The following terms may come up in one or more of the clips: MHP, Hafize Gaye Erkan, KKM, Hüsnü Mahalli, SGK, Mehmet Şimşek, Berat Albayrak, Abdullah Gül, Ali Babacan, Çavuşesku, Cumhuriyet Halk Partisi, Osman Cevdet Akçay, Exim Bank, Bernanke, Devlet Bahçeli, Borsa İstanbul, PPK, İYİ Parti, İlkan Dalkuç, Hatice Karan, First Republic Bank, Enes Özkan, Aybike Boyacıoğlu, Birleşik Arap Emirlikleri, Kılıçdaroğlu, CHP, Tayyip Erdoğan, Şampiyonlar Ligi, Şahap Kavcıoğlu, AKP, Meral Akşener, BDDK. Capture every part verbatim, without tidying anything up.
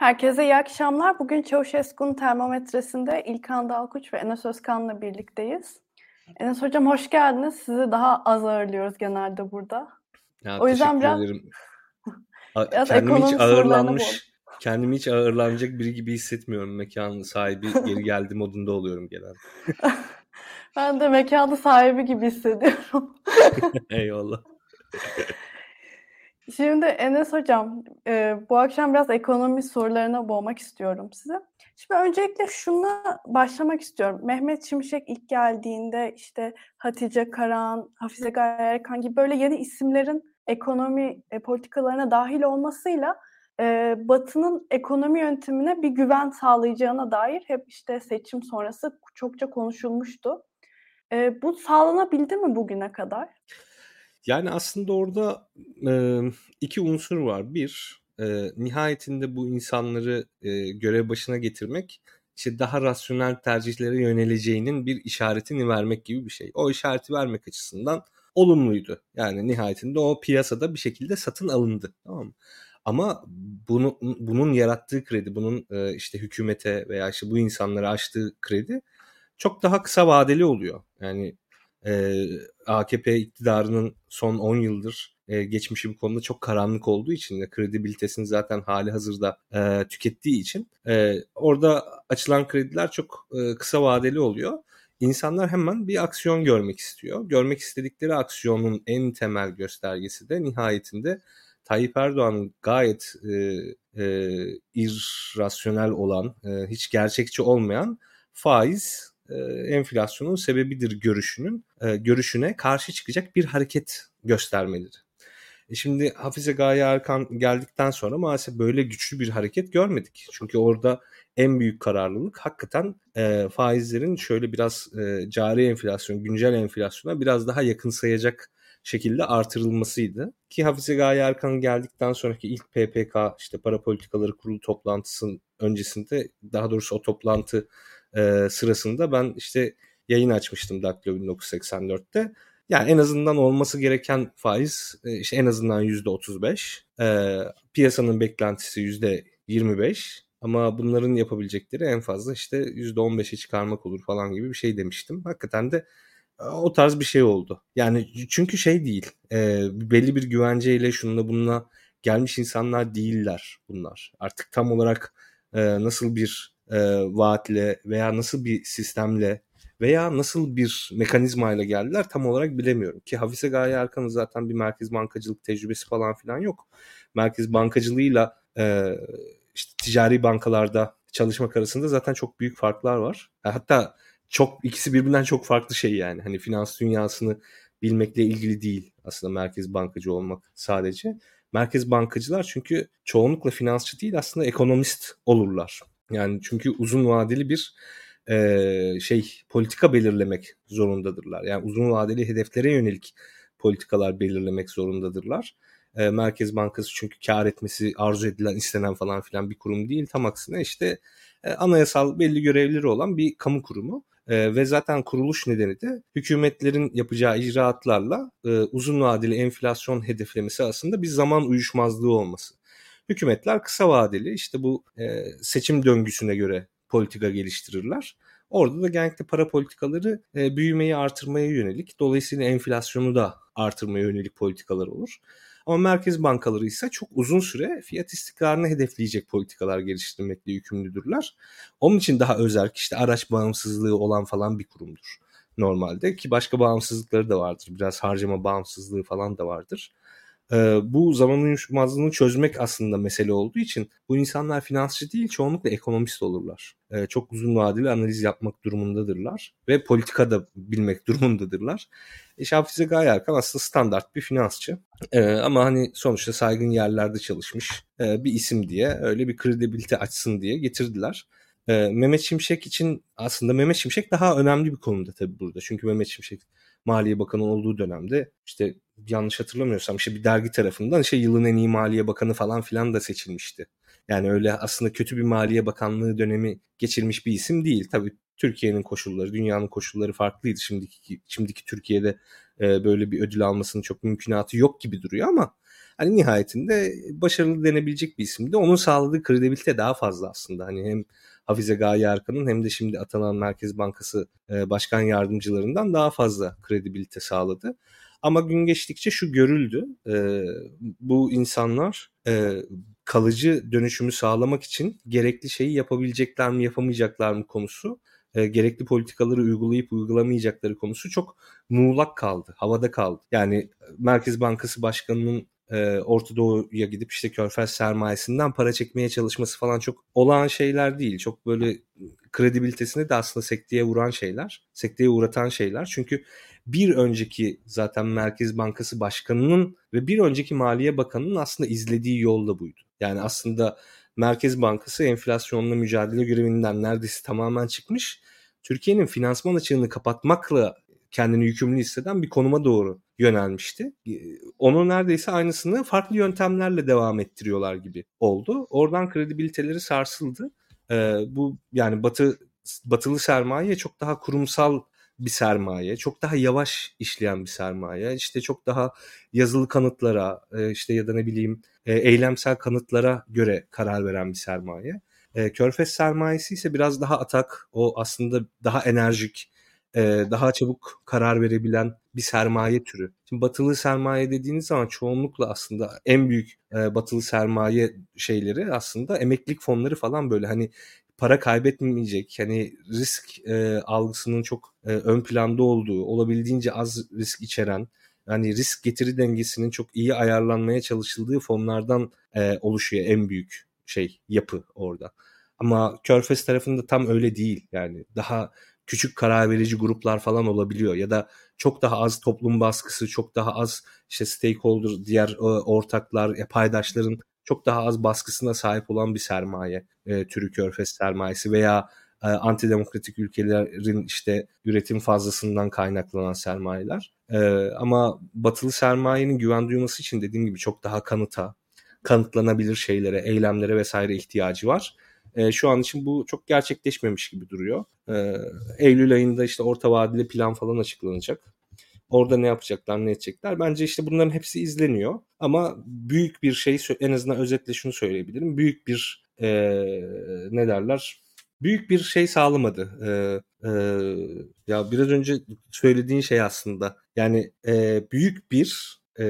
Herkese iyi akşamlar. Bugün Çavuşesku'nun termometresinde İlkan Dalkuç ve Enes Özkan'la birlikteyiz. Enes Hocam hoş geldiniz. Sizi daha az ağırlıyoruz genelde burada. Ya, o yüzden biraz... biraz kendimi hiç ağırlanmış, kendimi hiç ağırlanacak biri gibi hissetmiyorum. Mekanın sahibi geri geldi modunda oluyorum genelde. Ben de mekanın sahibi gibi hissediyorum. Eyvallah. Şimdi Enes Hocam, e, bu akşam biraz ekonomi sorularına boğmak istiyorum size. Şimdi öncelikle şununla başlamak istiyorum. Mehmet Şimşek ilk geldiğinde işte Hatice Karan, Hafize Gaye Erkan gibi böyle yeni isimlerin ekonomi e, politikalarına dahil olmasıyla e, Batı'nın ekonomi yönetimine bir güven sağlayacağına dair hep işte seçim sonrası çokça konuşulmuştu. E, bu sağlanabildi mi bugüne kadar? Yani aslında orada e, iki unsur var. Bir, e, nihayetinde bu insanları e, görev başına getirmek, işte daha rasyonel tercihlere yöneleceğinin bir işaretini vermek gibi bir şey. O işareti vermek açısından olumluydu. Yani nihayetinde o piyasada bir şekilde satın alındı. Tamam mı? Ama bunu, bunun yarattığı kredi, bunun e, işte hükümete veya işte bu insanlara açtığı kredi çok daha kısa vadeli oluyor. Yani Ee, A K P iktidarının son on yıldır e, geçmişi bu konuda çok karanlık olduğu için de kredibilitesini zaten hali hazırda e, tükettiği için e, orada açılan krediler çok e, kısa vadeli oluyor. İnsanlar hemen bir aksiyon görmek istiyor. Görmek istedikleri aksiyonun en temel göstergesi de nihayetinde Tayyip Erdoğan'ın gayet e, e, irrasyonel olan, e, hiç gerçekçi olmayan faiz enflasyonun sebebidir görüşünün görüşüne karşı çıkacak bir hareket göstermeleri. Şimdi Hafize Gaye Erkan geldikten sonra maalesef böyle güçlü bir hareket görmedik. Çünkü orada en büyük kararlılık hakikaten faizlerin şöyle biraz cari enflasyon, güncel enflasyona biraz daha yakınsayacak şekilde artırılmasıydı. Ki Hafize Gaye Erkan geldikten sonraki ilk P P K, işte Para Politikaları Kurulu toplantısının öncesinde, daha doğrusu o toplantı Ee, sırasında ben işte yayın açmıştım Daktilo bin dokuz yüz seksen dörtte. Yani en azından olması gereken faiz işte en azından yüzde otuz beş. Ee, piyasanın beklentisi yüzde yirmi beş. Ama bunların yapabilecekleri en fazla işte yüzde on beşe çıkarmak olur falan gibi bir şey demiştim. Hakikaten de o tarz bir şey oldu. Yani çünkü şey değil. E, belli bir güvenceyle şununla bununla gelmiş insanlar değiller bunlar. Artık tam olarak e, nasıl bir E, vaatle veya nasıl bir sistemle veya nasıl bir mekanizmayla geldiler tam olarak bilemiyorum. Ki Hafize Gaye Erkan'ın zaten bir merkez bankacılık tecrübesi falan filan yok. Merkez bankacılığıyla e, işte ticari bankalarda çalışmak arasında zaten çok büyük farklar var. Hatta çok ikisi birbirinden çok farklı şey yani. Hani finans dünyasını bilmekle ilgili değil aslında merkez bankacı olmak sadece. Merkez bankacılar çünkü çoğunlukla finansçı değil aslında ekonomist olurlar. Yani çünkü uzun vadeli bir e, şey politika belirlemek zorundadırlar. Yani uzun vadeli hedeflere yönelik politikalar belirlemek zorundadırlar. E, Merkez Bankası çünkü kar etmesi arzu edilen, istenen falan filan bir kurum değil. Tam aksine işte e, anayasal belli görevleri olan bir kamu kurumu. E, ve zaten kuruluş nedeni de hükümetlerin yapacağı icraatlarla e, uzun vadeli enflasyon hedeflemesi aslında bir zaman uyuşmazlığı olması. Hükümetler kısa vadeli işte bu e, seçim döngüsüne göre politika geliştirirler. Orada da genellikle para politikaları e, büyümeyi artırmaya yönelik, dolayısıyla enflasyonu da artırmaya yönelik politikalar olur. Ama merkez bankaları ise çok uzun süre fiyat istikrarını hedefleyecek politikalar geliştirmekle yükümlüdürler. Onun için daha özerk, işte araç bağımsızlığı olan falan bir kurumdur normalde, ki başka bağımsızlıkları da vardır. Biraz harcama bağımsızlığı falan da vardır. Bu zaman uyuşmazlığını çözmek aslında mesele olduğu için bu insanlar finansçı değil, çoğunlukla ekonomist olurlar. Çok uzun vadeli analiz yapmak durumundadırlar ve politika da bilmek durumundadırlar. Hafize Gaye Erkan aslında standart bir finansçı ama hani sonuçta saygın yerlerde çalışmış bir isim diye öyle bir kredibilite açsın diye getirdiler. Mehmet Şimşek için aslında Mehmet Şimşek daha önemli bir konumda tabii burada. Çünkü Mehmet Şimşek Maliye Bakanı olduğu dönemde işte yanlış hatırlamıyorsam işte bir dergi tarafından işte yılın en iyi Maliye Bakanı falan filan da seçilmişti. Yani öyle aslında kötü bir Maliye Bakanlığı dönemi geçirmiş bir isim değil. Tabii Türkiye'nin koşulları, dünyanın koşulları farklıydı. Şimdiki şimdiki Türkiye'de e, böyle bir ödül almasının çok mümkünatı yok gibi duruyor ama hani nihayetinde başarılı denebilecek bir isimdi. Onun sağladığı kredibilite daha fazla aslında. Hani hem Hafize Gaye Erkan'ın hem de şimdi atanan Merkez Bankası e, başkan yardımcılarından daha fazla kredibilite sağladı. Ama gün geçtikçe şu görüldü, e, bu insanlar e, kalıcı dönüşümü sağlamak için gerekli şeyi yapabilecekler mi yapamayacaklar mı konusu, e, gerekli politikaları uygulayıp uygulamayacakları konusu çok muğlak kaldı, havada kaldı. Yani Merkez Bankası Başkanı'nın e, Orta Doğu'ya gidip işte körfez sermayesinden para çekmeye çalışması falan çok olağan şeyler değil. Çok böyle kredibilitesini de aslında sekteye vuran şeyler, sekteye uğratan şeyler. Çünkü bir önceki zaten Merkez Bankası Başkanı'nın ve bir önceki Maliye Bakanı'nın aslında izlediği yol da buydu. Yani aslında Merkez Bankası enflasyonla mücadele görevinden neredeyse tamamen çıkmış, Türkiye'nin finansman açığını kapatmakla kendini yükümlü hisseden bir konuma doğru yönelmişti. Onun neredeyse aynısını farklı yöntemlerle devam ettiriyorlar gibi oldu. Oradan kredibiliteleri sarsıldı. Ee, bu yani batı batılı sermaye çok daha kurumsal bir sermaye, çok daha yavaş işleyen bir sermaye, işte çok daha yazılı kanıtlara, işte ya da ne bileyim eylemsel kanıtlara göre karar veren bir sermaye. Körfez sermayesi ise biraz daha atak, o aslında daha enerjik, daha çabuk karar verebilen bir sermaye türü. Şimdi batılı sermaye dediğiniz zaman çoğunlukla aslında en büyük batılı sermaye şeyleri aslında emeklilik fonları falan, böyle hani para kaybetmeyecek, yani risk e, algısının çok e, ön planda olduğu, olabildiğince az risk içeren, yani risk getiri dengesinin çok iyi ayarlanmaya çalışıldığı fonlardan e, oluşuyor en büyük şey, yapı orada. Ama Körfez tarafında tam öyle değil, yani daha küçük karar verici gruplar falan olabiliyor ya da çok daha az toplum baskısı, çok daha az işte stakeholder, diğer e, ortaklar, e, paydaşların çok daha az baskısına sahip olan bir sermaye e, türü Körfez sermayesi veya e, antidemokratik ülkelerin işte üretim fazlasından kaynaklanan sermayeler. E, ama batılı sermayenin güven duyması için dediğim gibi çok daha kanıta, kanıtlanabilir şeylere, eylemlere vesaire ihtiyacı var. E, şu an için bu çok gerçekleşmemiş gibi duruyor. E, Eylül ayında işte orta vadeli plan falan açıklanacak. Orada ne yapacaklar, ne edecekler? Bence işte bunların hepsi izleniyor. Ama büyük bir şey, en azından özetle şunu söyleyebilirim. Büyük bir ee, ne derler? Büyük bir şey sağlamadı. E, e, ya biraz önce söylediğin şey aslında. Yani e, büyük bir e,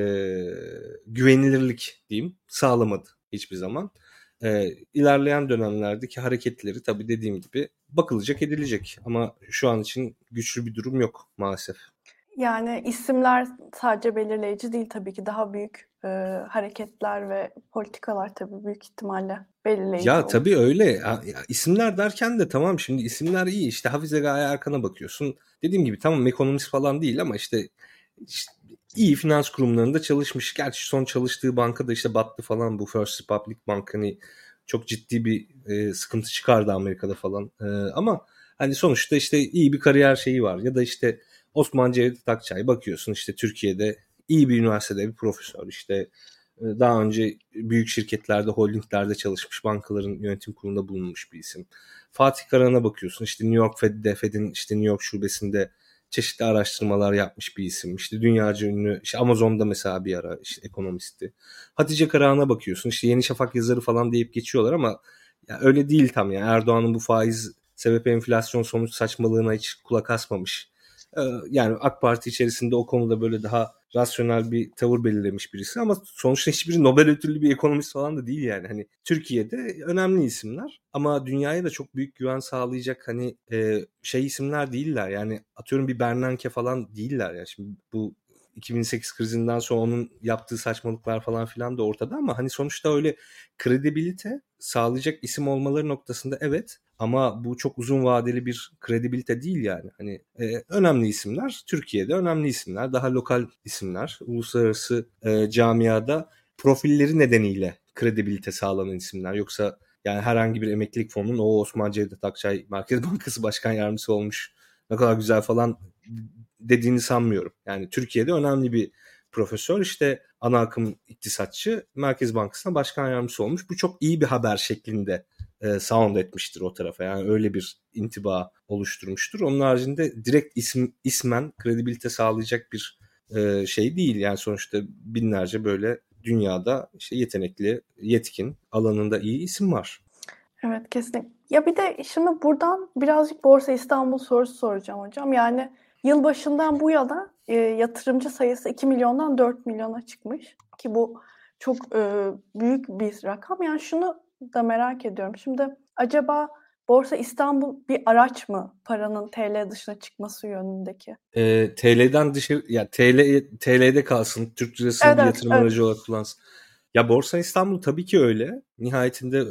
güvenilirlik diyeyim sağlamadı hiçbir zaman. E, ilerleyen dönemlerdeki hareketleri tabii dediğim gibi bakılacak, edilecek. Ama şu an için güçlü bir durum yok maalesef. Yani isimler sadece belirleyici değil tabii ki, daha büyük e, hareketler ve politikalar tabii büyük ihtimalle belirleyici. Ya olur. Tabii öyle. Ya, ya, isimler derken de tamam, şimdi isimler iyi. İşte Hafize Gaye Erkan'a bakıyorsun. Dediğim gibi tamam ekonomist falan değil ama işte, işte iyi finans kurumlarında çalışmış. Gerçi son çalıştığı banka da işte battı falan, bu First Republic Bank hani çok ciddi bir e, sıkıntı çıkardı Amerika'da falan. E, ama hani sonuçta işte iyi bir kariyer şeyi var ya da işte Osman Cevdet Akçay, bakıyorsun işte Türkiye'de iyi bir üniversitede bir profesör, işte daha önce büyük şirketlerde, holdinglerde çalışmış, bankaların yönetim kurulunda bulunmuş bir isim. Fatih Karan'a bakıyorsun, işte New York Fed'de, Fed'in işte New York şubesinde çeşitli araştırmalar yapmış bir isim. İşte dünyaca ünlü, işte Amazon'da mesela bir ara işte ekonomisti. Hatice Karan'a bakıyorsun, işte Yeni Şafak yazarı falan deyip geçiyorlar ama ya öyle değil tam ya. Yani Erdoğan'ın bu faiz sebep enflasyon sonuç saçmalığına hiç kulak asmamış. Yani AK Parti içerisinde o konuda böyle daha rasyonel bir tavır belirlemiş birisi ama sonuçta hiçbiri Nobel ödüllü bir ekonomist falan da değil yani. Hani Türkiye'de önemli isimler ama dünyaya da çok büyük güven sağlayacak hani şey isimler değiller. Yani atıyorum bir Bernanke falan değiller ya. Şimdi bu iki bin sekiz krizinden sonra onun yaptığı saçmalıklar falan filan da ortada ama hani sonuçta öyle kredibilite sağlayacak isim olmaları noktasında evet, ama bu çok uzun vadeli bir kredibilite değil yani. Hani e, önemli isimler, Türkiye'de önemli isimler, daha lokal isimler, uluslararası e, camiada profilleri nedeniyle kredibilite sağlanan isimler. Yoksa yani herhangi bir emeklilik fonunun o Osman Cevdet Akçay Merkez Bankası Başkan Yardımcısı olmuş ne kadar güzel falan dediğini sanmıyorum. Yani Türkiye'de önemli bir profesör, işte ana akım iktisatçı Merkez Bankası'na başkan yardımcısı olmuş. Bu çok iyi bir haber şeklinde e, sound etmiştir o tarafa. Yani öyle bir intiba oluşturmuştur. Onun haricinde direkt isim, ismen kredibilite sağlayacak bir e, şey değil. Yani sonuçta binlerce böyle dünyada işte yetenekli, yetkin, alanında iyi isim var. Evet, kesinlikle. Ya bir de şimdi buradan birazcık Borsa İstanbul sorusu soracağım hocam. Yani yılbaşından bu yana e, yatırımcı sayısı iki milyondan dört milyona çıkmış. Ki bu çok e, büyük bir rakam. Yani şunu da merak ediyorum. Şimdi acaba Borsa İstanbul bir araç mı paranın T L dışına çıkması yönündeki? E, T L'den dışarı, yani T L, T L'de kalsın, Türk lirasını evet, yatırım evet. aracı olarak kullansın. Ya Borsa İstanbul tabii ki öyle. Nihayetinde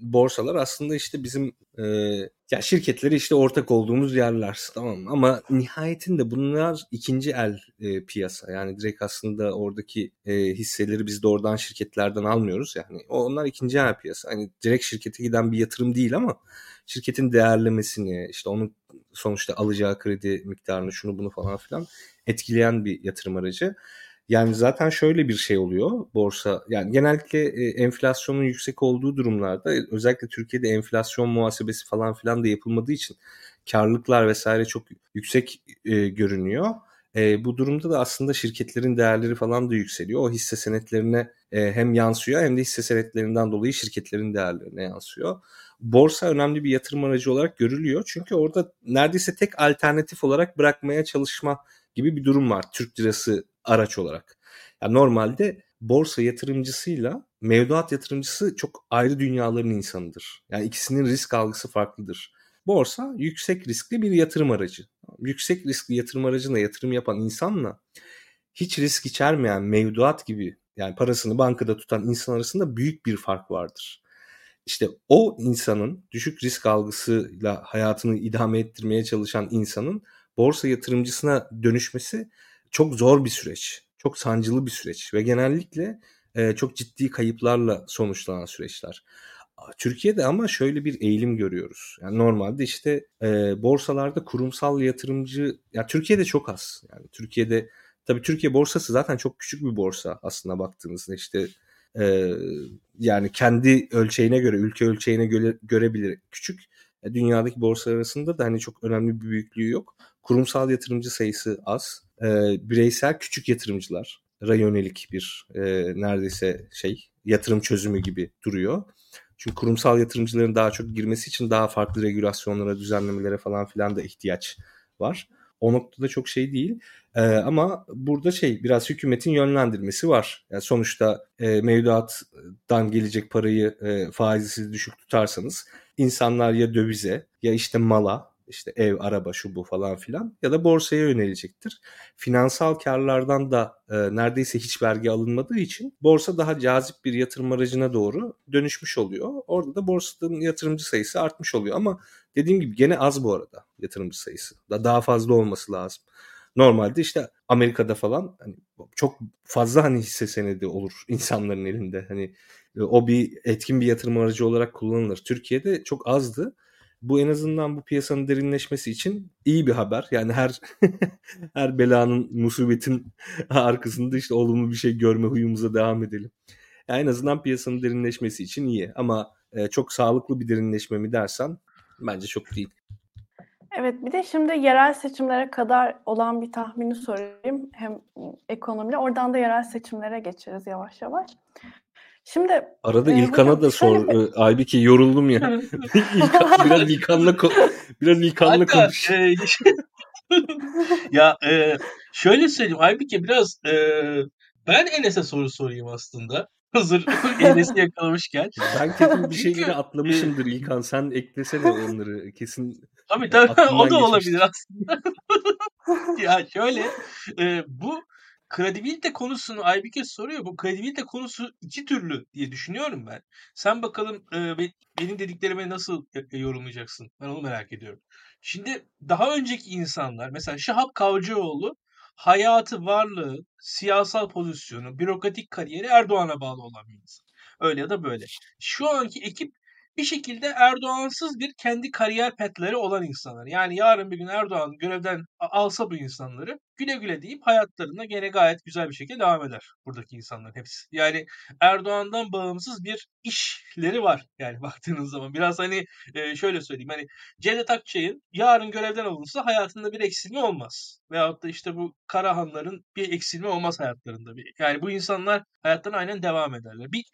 borsalar aslında işte bizim e, ya şirketleri işte ortak olduğumuz yerler, tamam mı? Ama nihayetinde bunlar ikinci el e, piyasa. Yani direkt aslında oradaki e, hisseleri biz doğrudan şirketlerden almıyoruz. Yani onlar ikinci el piyasa. Hani direkt şirkete giden bir yatırım değil ama şirketin değerlemesini, işte onun sonuçta alacağı kredi miktarını, şunu bunu falan filan etkileyen bir yatırım aracı. Yani zaten şöyle bir şey oluyor borsa, yani genellikle enflasyonun yüksek olduğu durumlarda, özellikle Türkiye'de enflasyon muhasebesi falan filan da yapılmadığı için karlılıklar vesaire çok yüksek e, görünüyor. E, bu durumda da aslında şirketlerin değerleri falan da yükseliyor. O hisse senetlerine e, hem yansıyor hem de hisse senetlerinden dolayı şirketlerin değerlerine yansıyor. Borsa önemli bir yatırım aracı olarak görülüyor. Çünkü orada neredeyse tek alternatif olarak bırakmaya çalışma gibi bir durum var Türk lirası araç olarak. Yani normalde borsa yatırımcısıyla mevduat yatırımcısı çok ayrı dünyaların insanıdır. Yani ikisinin risk algısı farklıdır. Borsa yüksek riskli bir yatırım aracı. Yüksek riskli yatırım aracına yatırım yapan insanla hiç risk içermeyen mevduat gibi, yani parasını bankada tutan insan arasında büyük bir fark vardır. İşte o insanın, düşük risk algısıyla hayatını idame ettirmeye çalışan insanın borsa yatırımcısına dönüşmesi çok zor bir süreç, çok sancılı bir süreç ve genellikle e, çok ciddi kayıplarla sonuçlanan süreçler. Türkiye'de ama şöyle bir eğilim görüyoruz. Yani normalde işte e, borsalarda kurumsal yatırımcı, ya Türkiye'de çok az. Yani Türkiye'de tabii Türkiye borsası zaten çok küçük bir borsa aslında baktığınızda, işte e, yani kendi ölçeğine göre, ülke ölçeğine göre, göre bile küçük. E, dünyadaki borsalar arasında da hani çok önemli bir büyüklüğü yok. Kurumsal yatırımcı sayısı az. Bireysel küçük yatırımcılara yönelik bir e, neredeyse şey yatırım çözümü gibi duruyor. Çünkü kurumsal yatırımcıların daha çok girmesi için daha farklı regülasyonlara, düzenlemelere falan filan da ihtiyaç var. O noktada çok şey değil e, ama burada şey biraz hükümetin yönlendirmesi var. Yani sonuçta e, mevduattan gelecek parayı e, faizsiz düşük tutarsanız insanlar ya dövize ya işte mala, İşte ev, araba, şu bu falan filan ya da borsaya yönelecektir. Finansal karlardan da e, neredeyse hiç vergi alınmadığı için borsa daha cazip bir yatırım aracına doğru dönüşmüş oluyor. Orada da borsanın yatırımcı sayısı artmış oluyor ama dediğim gibi gene az bu arada yatırımcı sayısı. Daha fazla olması lazım. Normalde işte Amerika'da falan hani çok fazla hani hisse senedi olur insanların elinde. Hani o bir etkin bir yatırım aracı olarak kullanılır. Türkiye'de çok azdı. Bu en azından bu piyasanın derinleşmesi için iyi bir haber. Yani her her belanın, musibetin arkasında işte olumlu bir şey görme huyumuza devam edelim. Yani en azından piyasanın derinleşmesi için iyi. Ama e, çok sağlıklı bir derinleşme mi dersen bence çok değil. Evet, bir de şimdi yerel seçimlere kadar olan bir tahmini sorayım. Hem ekonomiyle, oradan da yerel seçimlere geçeriz yavaş yavaş. Şimdi arada e, İlkan'a da sor. Bir... Aybike yoruldum ya. İlkan, biraz İlkan'la ko- biraz İlkan'la konuş. E, ya e, şöyle söyleyeyim Aybike, biraz e, ben Enes'e soru sorayım aslında. Hazır Enes'i yakalamışken. Ben kesin bir şeyleri Çünkü... atlamışımdır İlkan. Sen eklesene onları kesin. Tabii tabii o da olabilir aslında. Ya şöyle e, bu kredibilite konusunu Aybike soruyor. Bu kredibilite konusu iki türlü diye düşünüyorum ben. Sen bakalım e, benim dediklerime nasıl yorumlayacaksın? Ben onu merak ediyorum. Şimdi daha önceki insanlar, mesela Şahap Kavcıoğlu hayatı, varlığı, siyasal pozisyonu, bürokratik kariyeri Erdoğan'a bağlı olan bir insan. Öyle ya da böyle. Şu anki ekip bir şekilde Erdoğansız bir kendi kariyer petleri olan insanlar. Yani yarın bir gün Erdoğan görevden alsa bu insanları güle güle deyip hayatlarına gene gayet güzel bir şekilde devam eder buradaki insanların hepsi. Yani Erdoğan'dan bağımsız bir işleri var yani baktığınız zaman. Biraz hani şöyle söyleyeyim, hani Cevdet Akçay'ın yarın görevden alınsa hayatında bir eksilme olmaz. Veyahut da işte bu Karahanların bir eksilme olmaz hayatlarında. Yani bu insanlar hayatlarına aynen devam ederler. Bir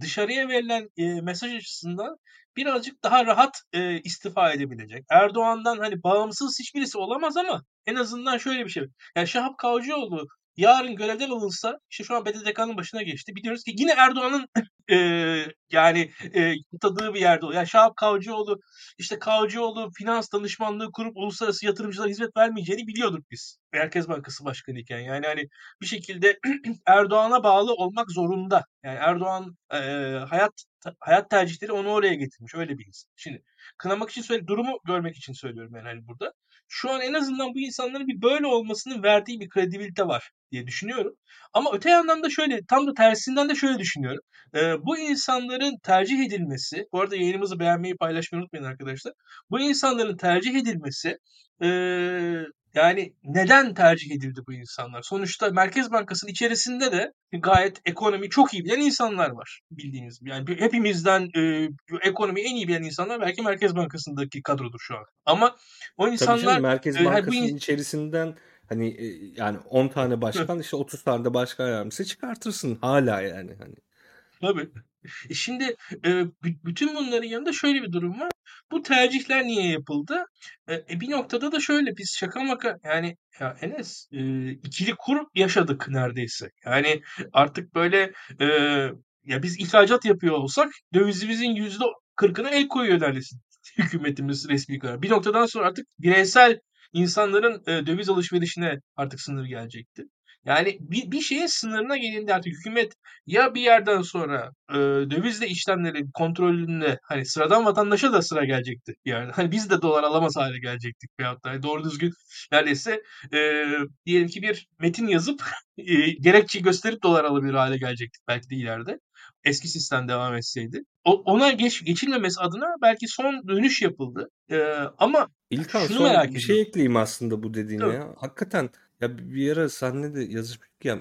dışarıya verilen mesaj açısından birazcık daha rahat e, istifa edebilecek. Erdoğan'dan hani bağımsız hiçbirisi olamaz ama en azından şöyle bir şey. Yani Şahap Kavcıoğlu yarın görevden alınsa, işte şu an B D D K'nın başına geçti. Biliyoruz ki yine Erdoğan'ın e, yani e, tadığı bir yerde oluyor. Yani Şahap Kavcıoğlu, işte Kavcıoğlu finans danışmanlığı kurup uluslararası yatırımcılara hizmet vermeyeceğini biliyorduk biz. Merkez Bankası Başkanı iken. Yani hani bir şekilde Erdoğan'a bağlı olmak zorunda. Yani Erdoğan e, hayat hayat tercihleri onu oraya getirmiş. Öyle bir insan. Şimdi kınamak için söyle, durumu görmek için söylüyorum yani hani burada. Şu an en azından bu insanların bir böyle olmasının verdiği bir kredibilite var diye düşünüyorum. Ama öte yandan da şöyle, tam da tersinden de şöyle düşünüyorum. Ee, bu insanların tercih edilmesi, bu arada yayınımızı beğenmeyi, paylaşmayı unutmayın arkadaşlar. Bu insanların tercih edilmesi, ee, yani neden tercih edildi bu insanlar? Sonuçta Merkez Bankası'nın içerisinde de gayet ekonomi çok iyi bilen insanlar var bildiğiniz gibi. Yani hepimizden e, ekonomi en iyi bilen insanlar belki Merkez Bankası'ndaki kadrodur şu an. Ama o insanlar... Tabii canım, Merkez Bankası'nın e, bu... içerisinden hani e, yani on tane başkan, işte otuz tane de başkan yardımcısı çıkartırsın hala yani. Hani. Tabii. E şimdi e, bütün bunların yanında şöyle bir durum var. Bu tercihler niye yapıldı? E, bir noktada da şöyle, biz şaka maka yani ya Enes e, ikili kur yaşadık neredeyse. Yani artık böyle e, ya biz ihracat yapıyor olsak dövizimizin yüzde kırkına el koyuyor neredeyse hükümetimiz resmi karar. Bir noktadan sonra artık bireysel insanların e, döviz alışverişine artık sınır gelecekti. Yani bir, bir şeyin sınırına gelindi artık hükümet, ya bir yerden sonra e, dövizle işlemlerin kontrolünde hani sıradan vatandaşa da sıra gelecekti bir yerden. Hani biz de dolar alamaz hale gelecektik veyahut da hani doğru düzgün neredeyse e, diyelim ki bir metin yazıp e, gerekçe gösterip dolar alabilir hale gelecektik belki de ileride. Eski sistem devam etseydi. O, ona geç, geçilmemesi adına belki son dönüş yapıldı. E, ama İlkan, şunu merak ediyorum. Bir şey ekleyeyim aslında bu dediğine. Evet. Ya. Hakikaten ya bir ara sahnede yazışmıştık ya,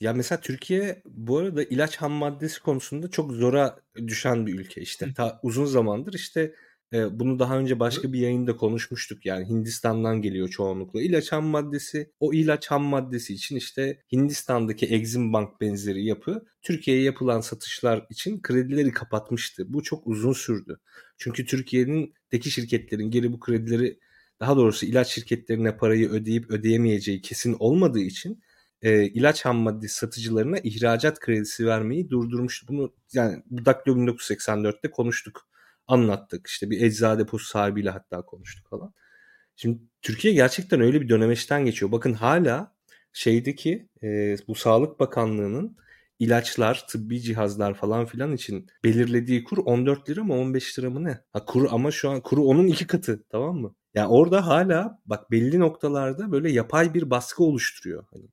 ya mesela Türkiye bu arada ilaç ham maddesi konusunda çok zora düşen bir ülke işte. Ta uzun zamandır işte e, bunu daha önce başka bir yayında konuşmuştuk yani Hindistan'dan geliyor çoğunlukla ilaç ham maddesi. O ilaç ham maddesi için işte Hindistan'daki Exim Bank benzeri yapı Türkiye'ye yapılan satışlar için kredileri kapatmıştı. Bu çok uzun sürdü. Çünkü Türkiye'deki şirketlerin geri bu kredileri, daha doğrusu ilaç şirketlerine parayı ödeyip ödeyemeyeceği kesin olmadığı için e, ilaç ham maddesi satıcılarına ihracat kredisi vermeyi durdurmuştu. Bunu yani Budaklı bin dokuz yüz seksen dörtte konuştuk, anlattık. İşte bir eczacı deposu sahibiyle hatta konuştuk falan. Şimdi Türkiye gerçekten öyle bir dönemeçten geçiyor. Bakın hala şeydeki e, bu Sağlık Bakanlığı'nın ilaçlar, tıbbi cihazlar falan filan için belirlediği kur on dört lira mı on beş lira mı ne? Ha, kuru ama şu an kuru onun iki katı, tamam mı? Yani orada hala bak belli noktalarda böyle yapay bir baskı oluşturuyor. Hani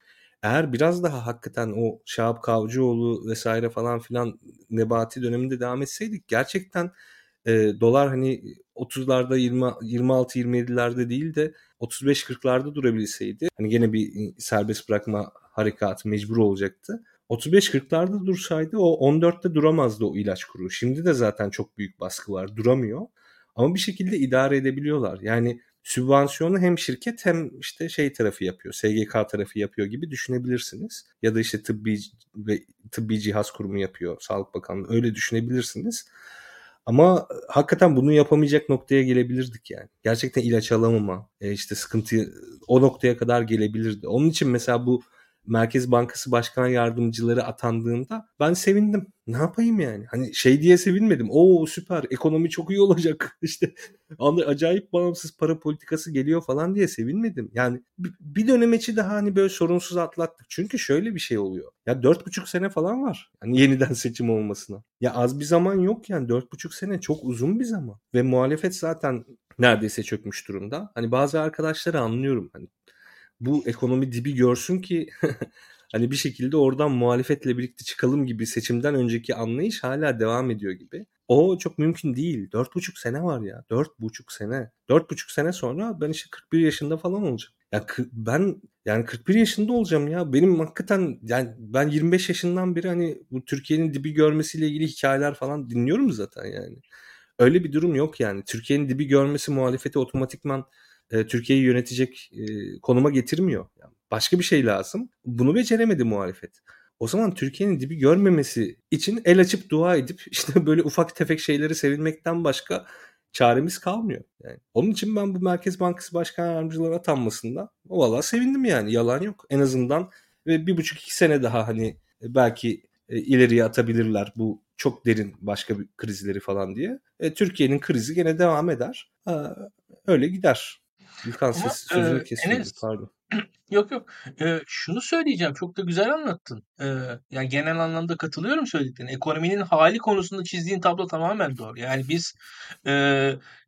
eğer biraz daha hakikaten o Şahap Kavcıoğlu vesaire falan filan Nebati döneminde devam etseydik gerçekten e, dolar hani otuzlarda yirmi altı yirmi yedilerde değil de otuz beş kırklarda durabilseydi hani gene bir serbest bırakma harekatı mecbur olacaktı. otuz beş kırklarda dursaydı o on dörtte duramazdı o ilaç kuru. Şimdi de zaten çok büyük baskı var, duramıyor. Ama bir şekilde idare edebiliyorlar. Yani sübvansiyonu hem şirket hem işte şey tarafı yapıyor. S G K tarafı yapıyor gibi düşünebilirsiniz. Ya da işte tıbbi ve tıbbi cihaz kurumu yapıyor. Sağlık Bakanlığı, öyle düşünebilirsiniz. Ama hakikaten bunu yapamayacak noktaya gelebilirdik yani. Gerçekten ilaç alamama, işte sıkıntı o noktaya kadar gelebilirdi. Onun için mesela bu Merkez Bankası Başkan Yardımcıları atandığında ben sevindim. Ne yapayım yani? Hani şey diye sevinmedim. Oo süper, ekonomi çok iyi olacak. İşte acayip bağımsız para politikası geliyor falan diye sevinmedim. Yani bir dönemeçi daha hani böyle sorunsuz atlattık. Çünkü şöyle bir şey oluyor. Ya dört buçuk sene falan var. Hani yeniden seçim olmasına. Ya az bir zaman yok yani. dört buçuk sene çok uzun bir zaman. Ve muhalefet zaten neredeyse çökmüş durumda. Hani bazı arkadaşları anlıyorum. Hani bu ekonomi dibi görsün ki hani bir şekilde oradan muhalefetle birlikte çıkalım gibi seçimden önceki anlayış hala devam ediyor gibi. O çok mümkün değil. dört buçuk sene var ya. dört buçuk sene. dört buçuk sene sonra ben işte kırk bir yaşında falan olacağım. Ya ben yani kırk bir yaşında olacağım ya. Benim hakikaten yani ben yirmi beş yaşından beri hani bu Türkiye'nin dibi görmesiyle ilgili hikayeler falan dinliyorum zaten yani. Öyle bir durum yok yani. Türkiye'nin dibi görmesi muhalefeti otomatikman e, Türkiye'yi yönetecek e, konuma getirmiyor. Yani başka bir şey lazım. Bunu beceremedi muhalefet. O zaman Türkiye'nin dibi görmemesi için el açıp dua edip işte böyle ufak tefek şeyleri sevinmekten başka çaremiz kalmıyor. Yani onun için ben bu Merkez Bankası Başkan Yardımcıları atanmasında vallahi sevindim yani, yalan yok. En azından ve bir buçuk iki sene daha hani belki ileriye atabilirler bu çok derin başka bir krizleri falan diye. E, Türkiye'nin krizi gene devam eder. E, öyle gider. İlkan sesi sözü kesildi. Pardon. Yok yok. Ee, şunu söyleyeceğim. Çok da güzel anlattın. Ee, yani genel anlamda katılıyorum söylediklerine. Ekonominin hali konusunda çizdiğin tablo tamamen doğru. Yani biz e,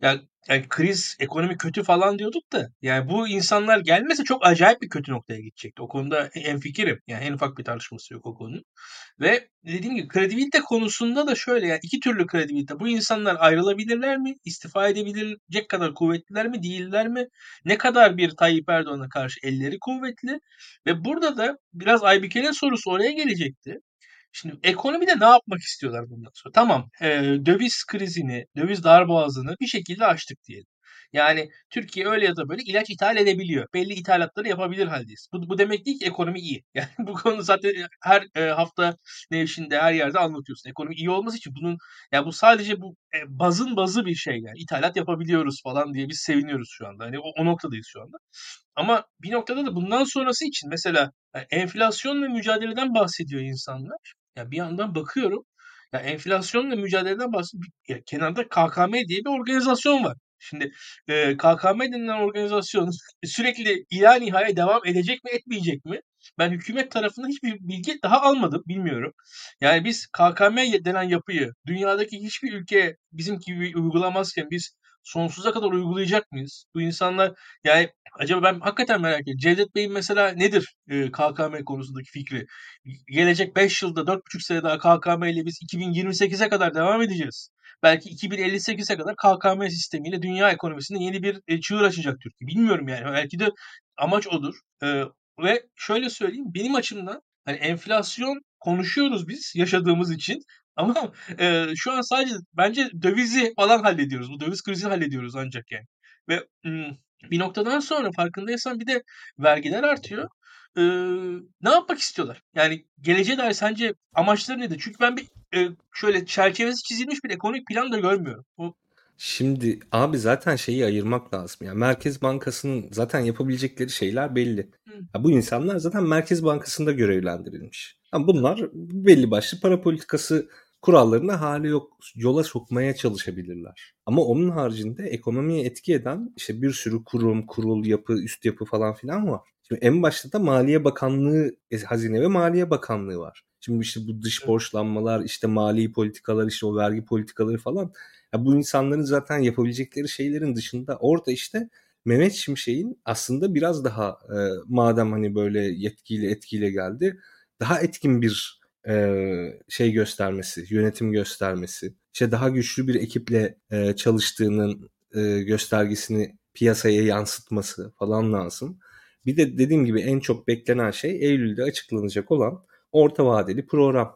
yani, yani kriz, ekonomi kötü falan diyorduk da yani bu insanlar gelmese çok acayip bir kötü noktaya gidecekti. O konuda hemfikirim. Yani en ufak bir tartışması yok o konunun. Ve dediğim gibi kredibilite konusunda da şöyle yani iki türlü kredibilite. Bu insanlar ayrılabilirler mi? İstifa edebilecek kadar kuvvetliler mi? Değiller mi? Ne kadar bir Tayyip Erdoğan'a karşı elleri kuvvetli? Ve burada da biraz Aybike'nin sorusu oraya gelecekti. Şimdi ekonomide ne yapmak istiyorlar bundan sonra? Tamam, e, döviz krizini, döviz darboğazını bir şekilde aştık diyelim. Yani Türkiye öyle ya da böyle ilaç ithal edebiliyor. Belli ithalatları yapabilir haldeyiz. Bu, bu demek değil ki ekonomi iyi. Yani bu konu zaten her e, hafta Nevşin'de her yerde anlatıyorsun. Ekonomi iyi olması için bunun, yani bu sadece bu e, bazın bazı bir şey yani. İthalat yapabiliyoruz falan diye biz seviniyoruz şu anda. Hani o, o noktadayız şu anda. Ama bir noktada da bundan sonrası için mesela yani enflasyonla mücadeleden bahsediyor insanlar. Yani bir yandan bakıyorum. Ya yani enflasyonla mücadeleden bahsediyor. Ya kenarda K K M diye bir organizasyon var. Şimdi e, K K M denilen organizasyon sürekli ila nihaya devam edecek mi etmeyecek mi? Ben hükümet tarafından hiçbir bilgi daha almadım, bilmiyorum. Yani biz K K M denen yapıyı dünyadaki hiçbir ülke bizim gibi uygulamazken biz sonsuza kadar uygulayacak mıyız? Bu insanlar yani acaba ben hakikaten merak ediyorum. Cevdet Bey'in mesela nedir e, K K M konusundaki fikri? Gelecek beş yılda dört buçuk sene daha K K M ile biz iki bin yirmi sekize kadar devam edeceğiz. Belki iki bin elli sekize kadar K K M sistemiyle dünya ekonomisinde yeni bir çığır açacak Türkiye. Bilmiyorum yani. Belki de amaç odur. Ee, ve şöyle söyleyeyim. Benim açımdan hani enflasyon konuşuyoruz biz yaşadığımız için. Ama e, şu an sadece bence dövizi falan hallediyoruz. Bu döviz krizini hallediyoruz ancak yani. Ve m- bir noktadan sonra farkındaysan bir de vergiler artıyor. Ee, ne yapmak istiyorlar? Yani geleceğe dair sence amaçları nedir? Çünkü ben bir e, şöyle çerçevesi çizilmiş bir ekonomik plan da görmüyorum. O... Şimdi abi zaten şeyi ayırmak lazım. Yani Merkez Bankası'nın zaten yapabilecekleri şeyler belli. Ya bu insanlar zaten Merkez Bankası'nda görevlendirilmiş. Yani bunlar belli başlı para politikası kurallarına hali yok yola sokmaya çalışabilirler. Ama onun haricinde ekonomiye etki eden işte bir sürü kurum, kurul, yapı, üst yapı falan filan var. Şimdi en başta da Maliye Bakanlığı, Hazine ve Maliye Bakanlığı var. Şimdi işte bu dış borçlanmalar, işte mali politikalar, işte o vergi politikaları falan. Ya bu insanların zaten yapabilecekleri şeylerin dışında orada işte Mehmet Şimşek'in aslında biraz daha e, madem hani böyle yetkiyle etkiyle geldi, daha etkin bir e, şey göstermesi, yönetim göstermesi, işte daha güçlü bir ekiple e, çalıştığının e, göstergesini piyasaya yansıtması falan lazım. Bir de dediğim gibi en çok beklenen şey Eylül'de açıklanacak olan orta vadeli program.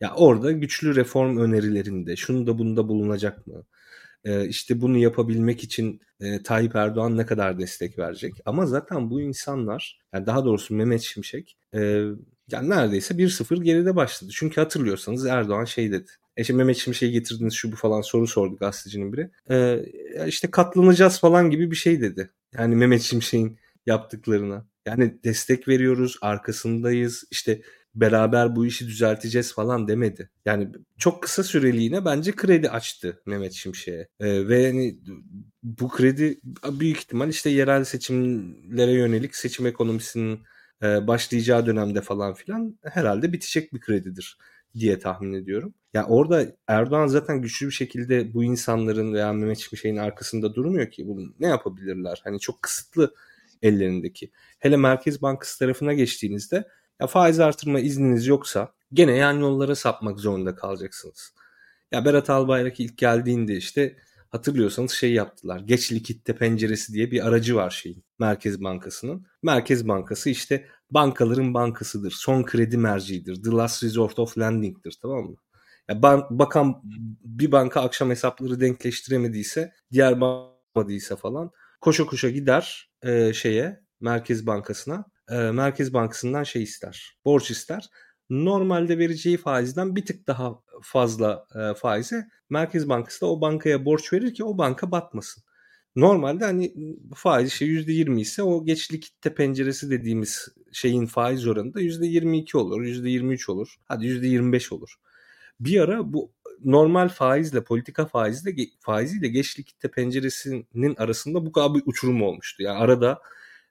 Ya orada güçlü reform önerilerinde şunu da bunda bulunacak mı? Ee, işte bunu yapabilmek için e, Tayyip Erdoğan ne kadar destek verecek? Ama zaten bu insanlar, yani daha doğrusu Mehmet Şimşek e, yani neredeyse bir sıfır geride başladı. Çünkü hatırlıyorsanız Erdoğan şey dedi. İşte Mehmet Şimşek'i getirdiniz şu bu falan soru sordu gazetecinin biri. E, işte katlanacağız falan gibi bir şey dedi. Yani Mehmet Şimşek'in yaptıklarına. Yani destek veriyoruz, arkasındayız, işte beraber bu işi düzelteceğiz falan demedi. Yani çok kısa süreliğine bence kredi açtı Mehmet Şimşek'e. Ee, ve yani bu kredi büyük ihtimal işte yerel seçimlere yönelik seçim ekonomisinin e, başlayacağı dönemde falan filan herhalde bitecek bir kredidir diye tahmin ediyorum. Ya yani orada Erdoğan zaten güçlü bir şekilde bu insanların veya Mehmet Şimşek'in arkasında durmuyor ki. Bunu ne yapabilirler? Hani çok kısıtlı ellerindeki. Hele Merkez Bankası tarafına geçtiğinizde ya faiz artırma izniniz yoksa gene yan yollara sapmak zorunda kalacaksınız. Ya Berat Albayrak ilk geldiğinde işte hatırlıyorsanız şey yaptılar. Geç likitte penceresi diye bir aracı var şeyin. Merkez Bankası'nın. Merkez Bankası işte bankaların bankasıdır. Son kredi merciidir. The last resort of lending'dir, tamam mı? Ya ban- bakan bir banka akşam hesapları denkleştiremediyse, diğer bankamadıysa falan koşa koşa gider e, şeye Merkez Bankası'na. E, Merkez Bankası'ndan şey ister. Borç ister. Normalde vereceği faizden bir tık daha fazla e, faize Merkez Bankası da o bankaya borç verir ki o banka batmasın. Normalde hani faiz şey yüzde yirmi ise o geçli kitle penceresi dediğimiz şeyin faiz oranı da yüzde yirmi iki olur, yüzde yirmi üç olur, hadi yüzde yirmi beş olur. Bir ara bu normal faizle politika faizle faiziyle geçli kitle penceresinin arasında bu kadar bir uçurum olmuştu. Yani arada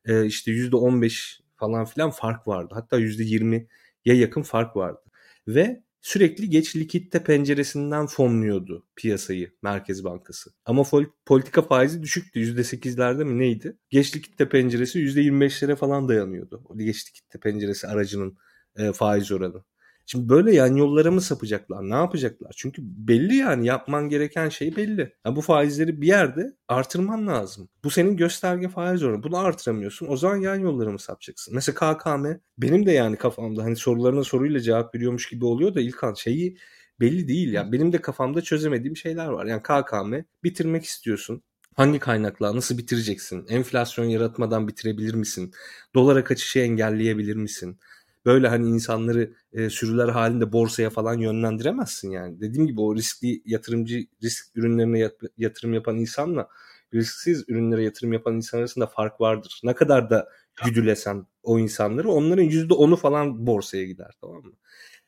e, işte yüzde on beş falan filan fark vardı. Hatta yüzde yirmiye yakın fark vardı. Ve sürekli geç likitte penceresinden fonluyordu piyasayı Merkez Bankası. Ama politika faizi düşüktü. yüzde sekizlerde mi neydi? Geç likitte penceresi yüzde yirmi beşlere falan dayanıyordu. O geç likitte penceresi aracının e, faiz oranı. Şimdi böyle yan yollara mı sapacaklar? Ne yapacaklar? Çünkü belli yani yapman gereken şey belli. Yani bu faizleri bir yerde artırman lazım. Bu senin gösterge faiz oranı. Bunu artıramıyorsun. O zaman yan yollara mı sapacaksın? Mesela K K M benim de yani kafamda hani sorularına soruyla cevap veriyormuş gibi oluyor da İlkan şeyi belli değil. Yani benim de kafamda çözemediğim şeyler var. Yani K K M bitirmek istiyorsun. Hangi kaynakla nasıl bitireceksin? Enflasyon yaratmadan bitirebilir misin? Dolara kaçışı engelleyebilir misin? Böyle hani insanları e, sürüler halinde borsaya falan yönlendiremezsin yani. Dediğim gibi o riskli yatırımcı, risk ürünlerine yat, yatırım yapan insanla risksiz ürünlere yatırım yapan insan arasında fark vardır. Ne kadar da güdülesen o insanları onların yüzde onu falan borsaya gider, tamam mı?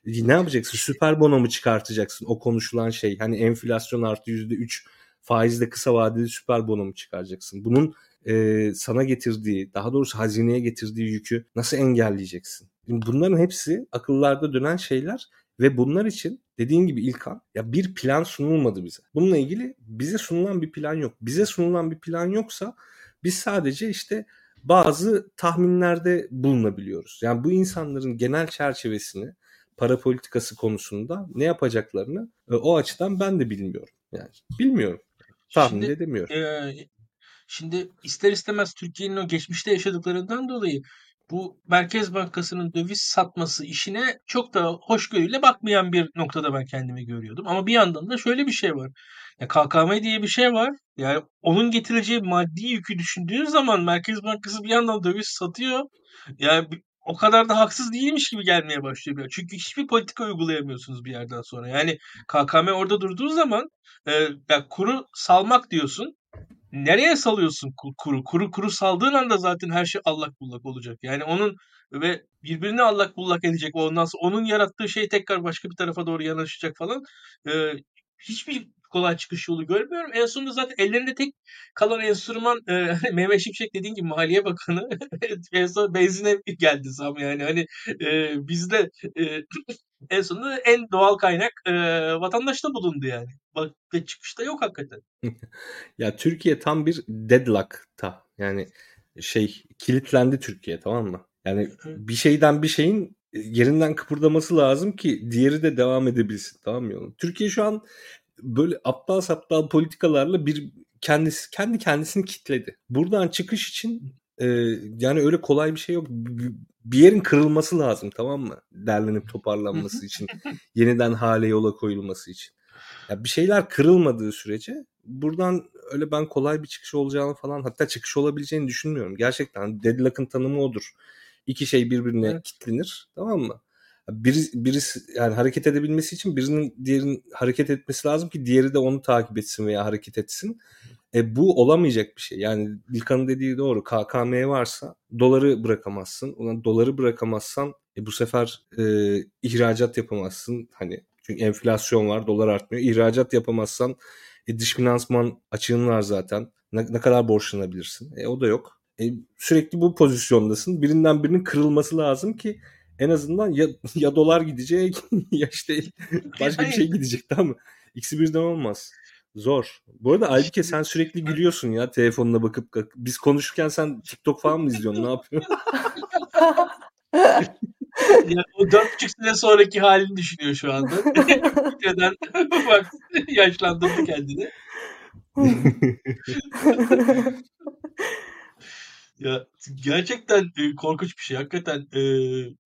E, ne yapacaksın? Süper bono mu çıkartacaksın? O konuşulan şey hani enflasyon artı yüzde üç faizle kısa vadeli süper bono mu çıkaracaksın? Bunun e, sana getirdiği, daha doğrusu hazineye getirdiği yükü nasıl engelleyeceksin? Bunların hepsi akıllarda dönen şeyler ve bunlar için dediğin gibi İlkan ya bir plan sunulmadı bize. Bununla ilgili bize sunulan bir plan yok. Bize sunulan bir plan yoksa biz sadece işte bazı tahminlerde bulunabiliyoruz. Yani bu insanların genel çerçevesini para politikası konusunda ne yapacaklarını o açıdan ben de bilmiyorum. Yani bilmiyorum. Tahmin şimdi, edemiyorum. E, şimdi ister istemez Türkiye'nin o geçmişte yaşadıklarından dolayı bu Merkez Bankası'nın döviz satması işine çok da hoşgörüyle bakmayan bir noktada ben kendimi görüyordum. Ama bir yandan da şöyle bir şey var. Ya K K M diye bir şey var. Yani onun getireceği maddi yükü düşündüğün zaman Merkez Bankası bir yandan döviz satıyor. Yani o kadar da haksız değilmiş gibi gelmeye başlıyor. Çünkü hiçbir politika uygulayamıyorsunuz bir yerden sonra. Yani K K M orada durduğu zaman e, ya kuru salmak diyorsun. Nereye salıyorsun kuru? Kuru kuru saldığın anda zaten her şey allak bullak olacak. Yani onun ve birbirini allak bullak edecek. Ondan sonra onun yarattığı şey tekrar başka bir tarafa doğru yanaşacak falan. Ee, hiçbir kolay çıkış yolu görmüyorum. En sonunda zaten ellerinde tek kalan enstrüman e, Mehmet Şimşek dediğin gibi Maliye Bakanı en son benzine geldi zam yani. Hani e, bizde e, en sonunda en doğal kaynak e, vatandaşta bulundu yani. Bak ve çıkışta yok hakikaten. Ya Türkiye tam bir deadlock'ta. Yani şey kilitlendi Türkiye, tamam mı? Yani bir şeyden bir şeyin yerinden kıpırdaması lazım ki diğeri de devam edebilsin, tamam mı? Türkiye şu an böyle aptal saptal politikalarla bir kendisi kendi kendisini kitledi. Buradan çıkış için e, yani öyle kolay bir şey yok. Bir yerin kırılması lazım, tamam mı? Derlenip toparlanması için, yeniden hale yola koyulması için. Ya bir şeyler kırılmadığı sürece buradan öyle ben kolay bir çıkış olacağını falan hatta çıkış olabileceğini düşünmüyorum. Gerçekten deadlock'ın tanımı odur. İki şey birbirine evet. Kitlenir, tamam mı? Birisi, birisi yani hareket edebilmesi için birinin diğerinin hareket etmesi lazım ki diğeri de onu takip etsin veya hareket etsin. E bu olamayacak bir şey. Yani İlkan'ın dediği doğru. K K M varsa doları bırakamazsın. Ulan doları bırakamazsan e bu sefer e, ihracat yapamazsın. Hani çünkü enflasyon var, dolar artmıyor. İhracat yapamazsan e, dış finansman açığın var zaten. Ne, ne kadar borçlanabilirsin? E o da yok. E, sürekli bu pozisyondasın. Birinden birinin kırılması lazım ki en azından ya, ya dolar gidecek ya işte başka bir şey gidecek, tamam mı? İkisi birden olmaz. Zor. Bu arada Aybike sen sürekli gülüyorsun ya telefonuna bakıp. Biz konuşurken sen TikTok falan mı izliyorsun? Ne yapıyorsun? Yani o dört buçuk sene sonraki halini düşünüyor şu anda. Neden? Bak, yaşlandırdı kendini. Ya gerçekten e, korkunç bir şey. Hakikaten e,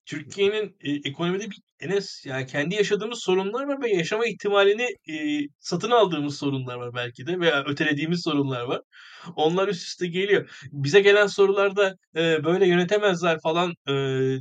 Türkiye'nin e, ekonomide bir Enes, yani kendi yaşadığımız sorunlar var ve yaşama ihtimalini e, satın aldığımız sorunlar var belki de veya ötelediğimiz sorunlar var. Onlar üst üste geliyor. Bize gelen sorularda e, böyle yönetemezler falan e,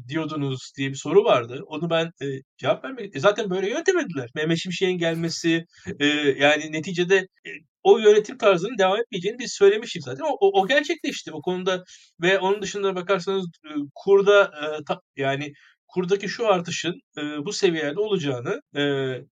diyordunuz diye bir soru vardı. Onu ben e, cevap vermedim. E, zaten böyle yönetemediler. Mehmet Şimşek'in gelmesi e, yani neticede e, o yönetim tarzının devam etmeyeceğini biz söylemiştik zaten. O, o, o gerçekleşti o konuda ve onun dışında bakarsanız e, kurda e, ta, yani kurdaki şu artışın e, bu seviyelerde olacağını e,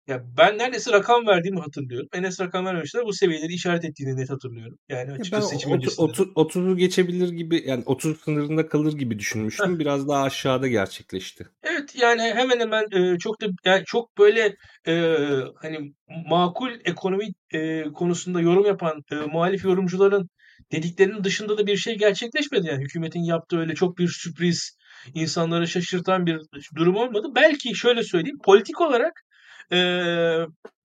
ya ben neredeyse rakam verdiğimi hatırlıyorum. Enes rakam vermemişler, bu seviyeleri işaret ettiğini net hatırlıyorum. Yani açıkçası seçim öncesinde. otuzu geçebilir gibi, yani otuz sınırında kalır gibi düşünmüştüm. Biraz daha aşağıda gerçekleşti. Evet, yani hemen hemen e, çok da yani çok böyle e, hani makul ekonomi e, konusunda yorum yapan e, muhalif yorumcuların dediklerinin dışında da bir şey gerçekleşmedi. Yani hükümetin yaptığı öyle çok bir sürpriz, insanları şaşırtan bir durum olmadı. Belki şöyle söyleyeyim, politik olarak e,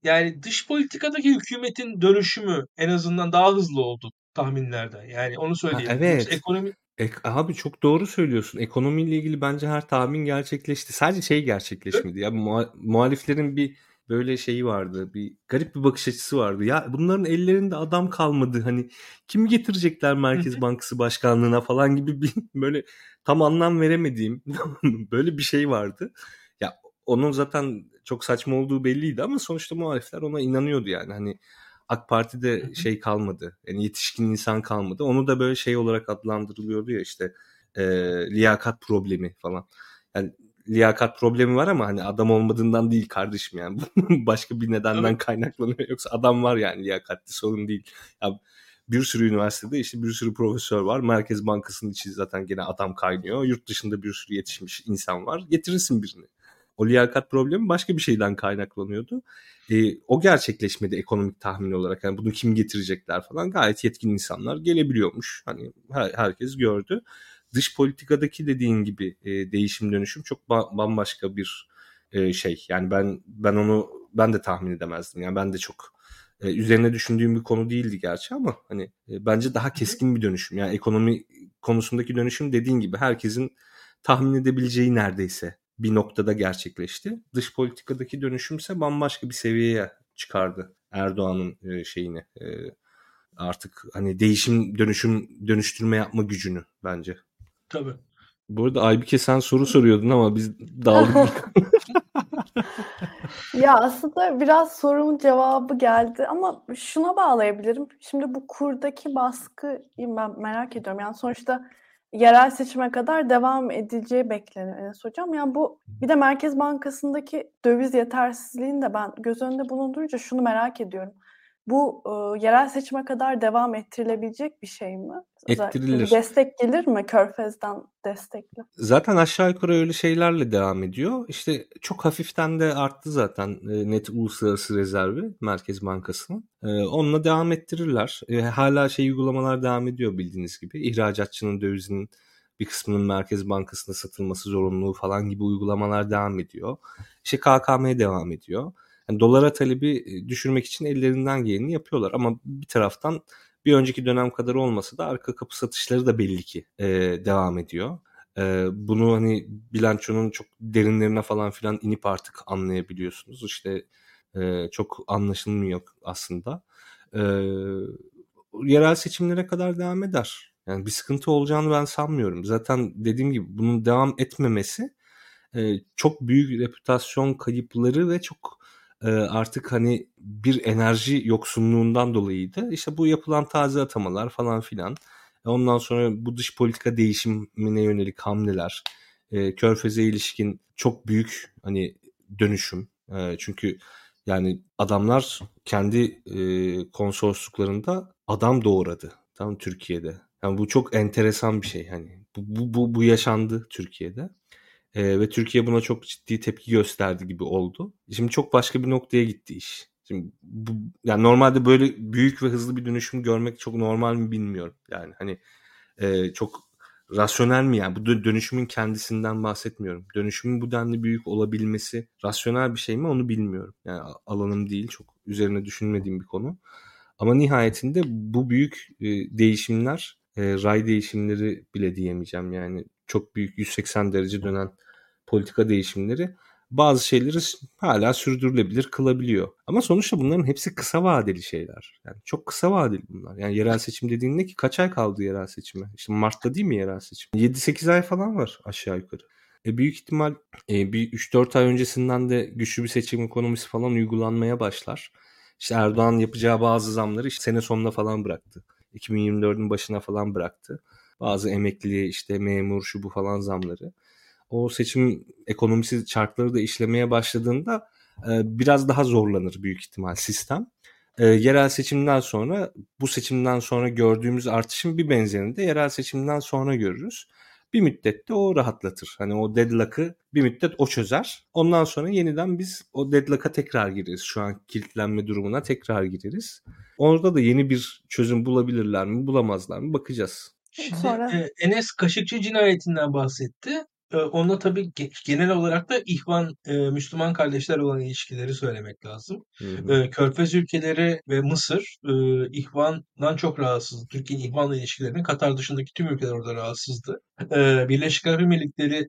yani dış politikadaki hükümetin dönüşümü en azından daha hızlı oldu tahminlerden. Yani onu söyleyeyim. Ha, evet. Ekonomi... E, abi çok doğru söylüyorsun. Ekonomiyle ilgili bence her tahmin gerçekleşti. Sadece şey gerçekleşmedi. Evet. Ya muha- muhaliflerin bir böyle şeyi vardı. Bir garip bir bakış açısı vardı. Ya bunların ellerinde adam kalmadı. Hani kimi getirecekler Merkez Bankası Başkanlığına falan gibi bir böyle tam anlam veremediğim böyle bir şey vardı. Ya onun zaten çok saçma olduğu belliydi ama sonuçta muhalifler ona inanıyordu yani. Hani AK Parti'de şey kalmadı. Yani yetişkin insan kalmadı. Onu da böyle şey olarak adlandırılıyordu ya işte e, liyakat problemi falan. Yani liyakat problemi var ama hani adam olmadığından değil kardeşim yani. Başka bir nedenden evet. kaynaklanıyor. Yoksa adam var yani, liyakatli sorun değil. Ya bir sürü üniversitede işte bir sürü profesör var. Merkez Bankası'nın içi zaten gene adam kaynıyor. Yurt dışında bir sürü yetişmiş insan var. Getirirsin birini. O liyakat problemi başka bir şeyden kaynaklanıyordu. E, o gerçekleşmedi ekonomik tahmin olarak. Yani bunu kim getirecekler falan. Gayet yetkin insanlar gelebiliyormuş. Hani her, herkes gördü. Dış politikadaki dediğin gibi e, değişim dönüşüm çok ba- bambaşka bir e, şey. Yani ben ben onu ben de tahmin edemezdim. Yani ben de çok e, üzerine düşündüğüm bir konu değildi gerçi ama hani e, bence daha keskin bir dönüşüm. Yani ekonomi konusundaki dönüşüm dediğin gibi herkesin tahmin edebileceği neredeyse bir noktada gerçekleşti. Dış politikadaki dönüşümse bambaşka bir seviyeye çıkardı Erdoğan'ın e, şeyini. E, artık hani değişim dönüşüm dönüştürme yapma gücünü bence. Tabii. Bu arada Aybike sen soru soruyordun ama biz daldık. Ya aslında biraz sorumun cevabı geldi ama şuna bağlayabilirim. Şimdi bu kurdaki baskıyı ben merak ediyorum. Yani sonuçta yerel seçime kadar devam edileceği bekleniyor Enes Hocam. Yani bu bir de Merkez Bankası'ndaki döviz yetersizliğini de ben göz önünde bulundurunca şunu merak ediyorum. Bu e, yerel seçime kadar devam ettirilebilecek bir şey mi? Ettirilir. Destek gelir mi? Körfez'den destekli. Zaten aşağı yukarı öyle şeylerle devam ediyor. İşte çok hafiften de arttı zaten e, net uluslararası rezervi Merkez Bankası'nın. E, onunla devam ettirirler. E, hala şey uygulamalar devam ediyor bildiğiniz gibi. İhracatçının dövizinin bir kısmının Merkez Bankası'nda satılması zorunluluğu falan gibi uygulamalar devam ediyor. İşte K K M devam ediyor. Yani dolara talebi düşürmek için ellerinden geleni yapıyorlar. Ama bir taraftan bir önceki dönem kadar olmasa da arka kapı satışları da belli ki e, devam ediyor. E, bunu hani bilançonun çok derinlerine falan filan inip artık anlayabiliyorsunuz. İşte e, çok anlaşılmıyor aslında. E, yerel seçimlere kadar devam eder. Yani bir sıkıntı olacağını ben sanmıyorum. Zaten dediğim gibi bunun devam etmemesi e, çok büyük reputasyon kayıpları ve çok... artık hani bir enerji yoksunluğundan dolayıydı. İşte bu yapılan taze atamalar falan filan. Ondan sonra bu dış politika değişimine yönelik hamleler. Körfez'e ilişkin çok büyük hani dönüşüm. Çünkü yani adamlar kendi konsorsiyumlarında adam doğradı. Tam Türkiye'de. Yani bu çok enteresan bir şey. Hani bu bu bu yaşandı Türkiye'de. Ee, ve Türkiye buna çok ciddi tepki gösterdi gibi oldu. Şimdi çok başka bir noktaya gitti iş. Şimdi bu, yani normalde böyle büyük ve hızlı bir dönüşüm görmek çok normal mi bilmiyorum. Yani hani e, çok rasyonel mi yani? Bu dönüşümün kendisinden bahsetmiyorum. Dönüşümün bu denli büyük olabilmesi rasyonel bir şey mi onu bilmiyorum. Yani alanım değil, çok üzerine düşünmediğim bir konu. Ama nihayetinde bu büyük değişimler, ray değişimleri bile diyemeyeceğim yani, çok büyük yüz seksen derece dönen politika değişimleri bazı şeyleri hala sürdürülebilir kılabiliyor. Ama sonuçta bunların hepsi kısa vadeli şeyler. Yani çok kısa vadeli bunlar. Yani yerel seçim dediğinde ki kaç ay kaldı yerel seçime? İşte Mart'ta değil mi yerel seçim? yedi sekiz ay falan var aşağı yukarı. E büyük ihtimal e, bir üç dört ay öncesinden de güçlü bir seçim ekonomisi falan uygulanmaya başlar. İşte Erdoğan yapacağı bazı zamları işte sene sonuna falan bıraktı. iki bin yirmi dördün başına falan bıraktı. Bazı emekliliğe, işte memur şu bu falan zamları. O seçim ekonomisi çarkları da işlemeye başladığında e, biraz daha zorlanır büyük ihtimal sistem. E, yerel seçimden sonra, bu seçimden sonra gördüğümüz artışın bir benzerini de yerel seçimden sonra görürüz. Bir müddet de o rahatlatır. Hani o deadlock'ı bir müddet o çözer. Ondan sonra yeniden biz o deadlock'a tekrar gireriz. Şu an kilitlenme durumuna tekrar gireriz. Orada da yeni bir çözüm bulabilirler mi, bulamazlar mı bakacağız. Şimdi sonra... e, Enes Kaşıkçı cinayetinden bahsetti. Onda tabii genel olarak da İhvan, Müslüman kardeşler olan ilişkileri söylemek lazım. Hı hı. Körfez ülkeleri ve Mısır İhvan'dan çok rahatsız. Türkiye'nin İhvan'la ilişkilerini, Katar dışındaki tüm ülkeler orada rahatsızdı. Birleşik Arap Emirlikleri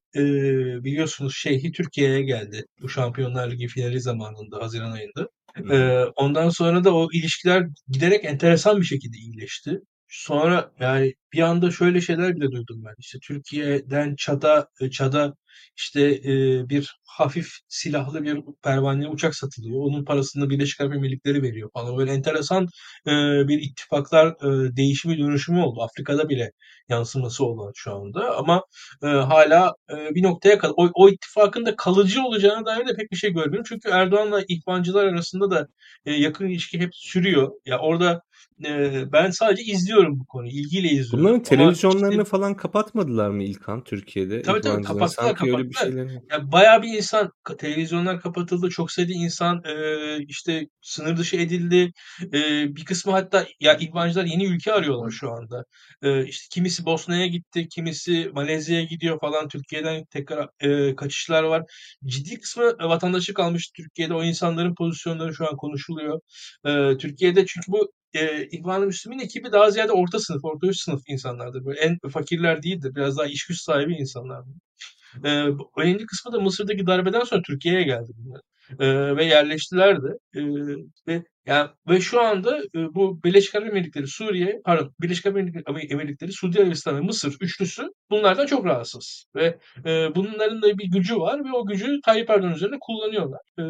biliyorsunuz şeyhi Türkiye'ye geldi. Bu Şampiyonlar Ligi finali zamanında, Haziran ayında. Hı. Ondan sonra da o ilişkiler giderek enteresan bir şekilde iyileşti. Sonra yani bir anda şöyle şeyler bile duydum ben. İşte Türkiye'den Çad'a, Çad'a işte bir hafif silahlı bir pervaneli uçak satılıyor. Onun parasını Birleşik Arap Emirlikleri veriyor falan. Böyle enteresan bir ittifaklar değişimi, dönüşümü oldu. Afrika'da bile yansıması olan şu anda. Ama hala bir noktaya kadar o, o ittifakın da kalıcı olacağına dair de pek bir şey görmüyorum. Çünkü Erdoğan'la İhvancılar arasında da yakın ilişki hep sürüyor. Ya orada ben sadece izliyorum bu konuyu. İlgiyle izliyorum. Bunların televizyonlarını işte... falan kapatmadılar mı İlkan Türkiye'de? Tabii tabii kapattılar. Kapattılar. Bir şeyler... yani bayağı bir insan, televizyonlar kapatıldı. Çok sayıda insan e, işte sınır dışı edildi. E, bir kısmı hatta ya İhvancılar yeni ülke arıyorlar şu anda. E, işte kimisi Bosna'ya gitti, kimisi Malezya'ya gidiyor falan. Türkiye'den tekrar e, kaçışlar var. Ciddi kısmı e, vatandaşı kalmış Türkiye'de. O insanların pozisyonları şu an konuşuluyor. E, Türkiye'de çünkü bu E, İhvan-ı Müslümin ekibi daha ziyade orta sınıf, orta üst sınıf insanlardır. Böyle en fakirler değildir. Biraz daha iş güç sahibi insanlardır. E, önemli kısmı da Mısır'daki darbeden sonra Türkiye'ye geldi bunlar. E, ve yerleştilerdi. E, ve yani ve şu anda e, bu Birleşik Arap Emirlikleri, Suriye, pardon, Birleşik Arap Emirlikleri, Suudi Arabistan ve Mısır üçlüsü bunlardan çok rahatsız. Ve e, bunların da bir gücü var ve o gücü Tayyip Erdoğan üzerinde kullanıyorlar. E,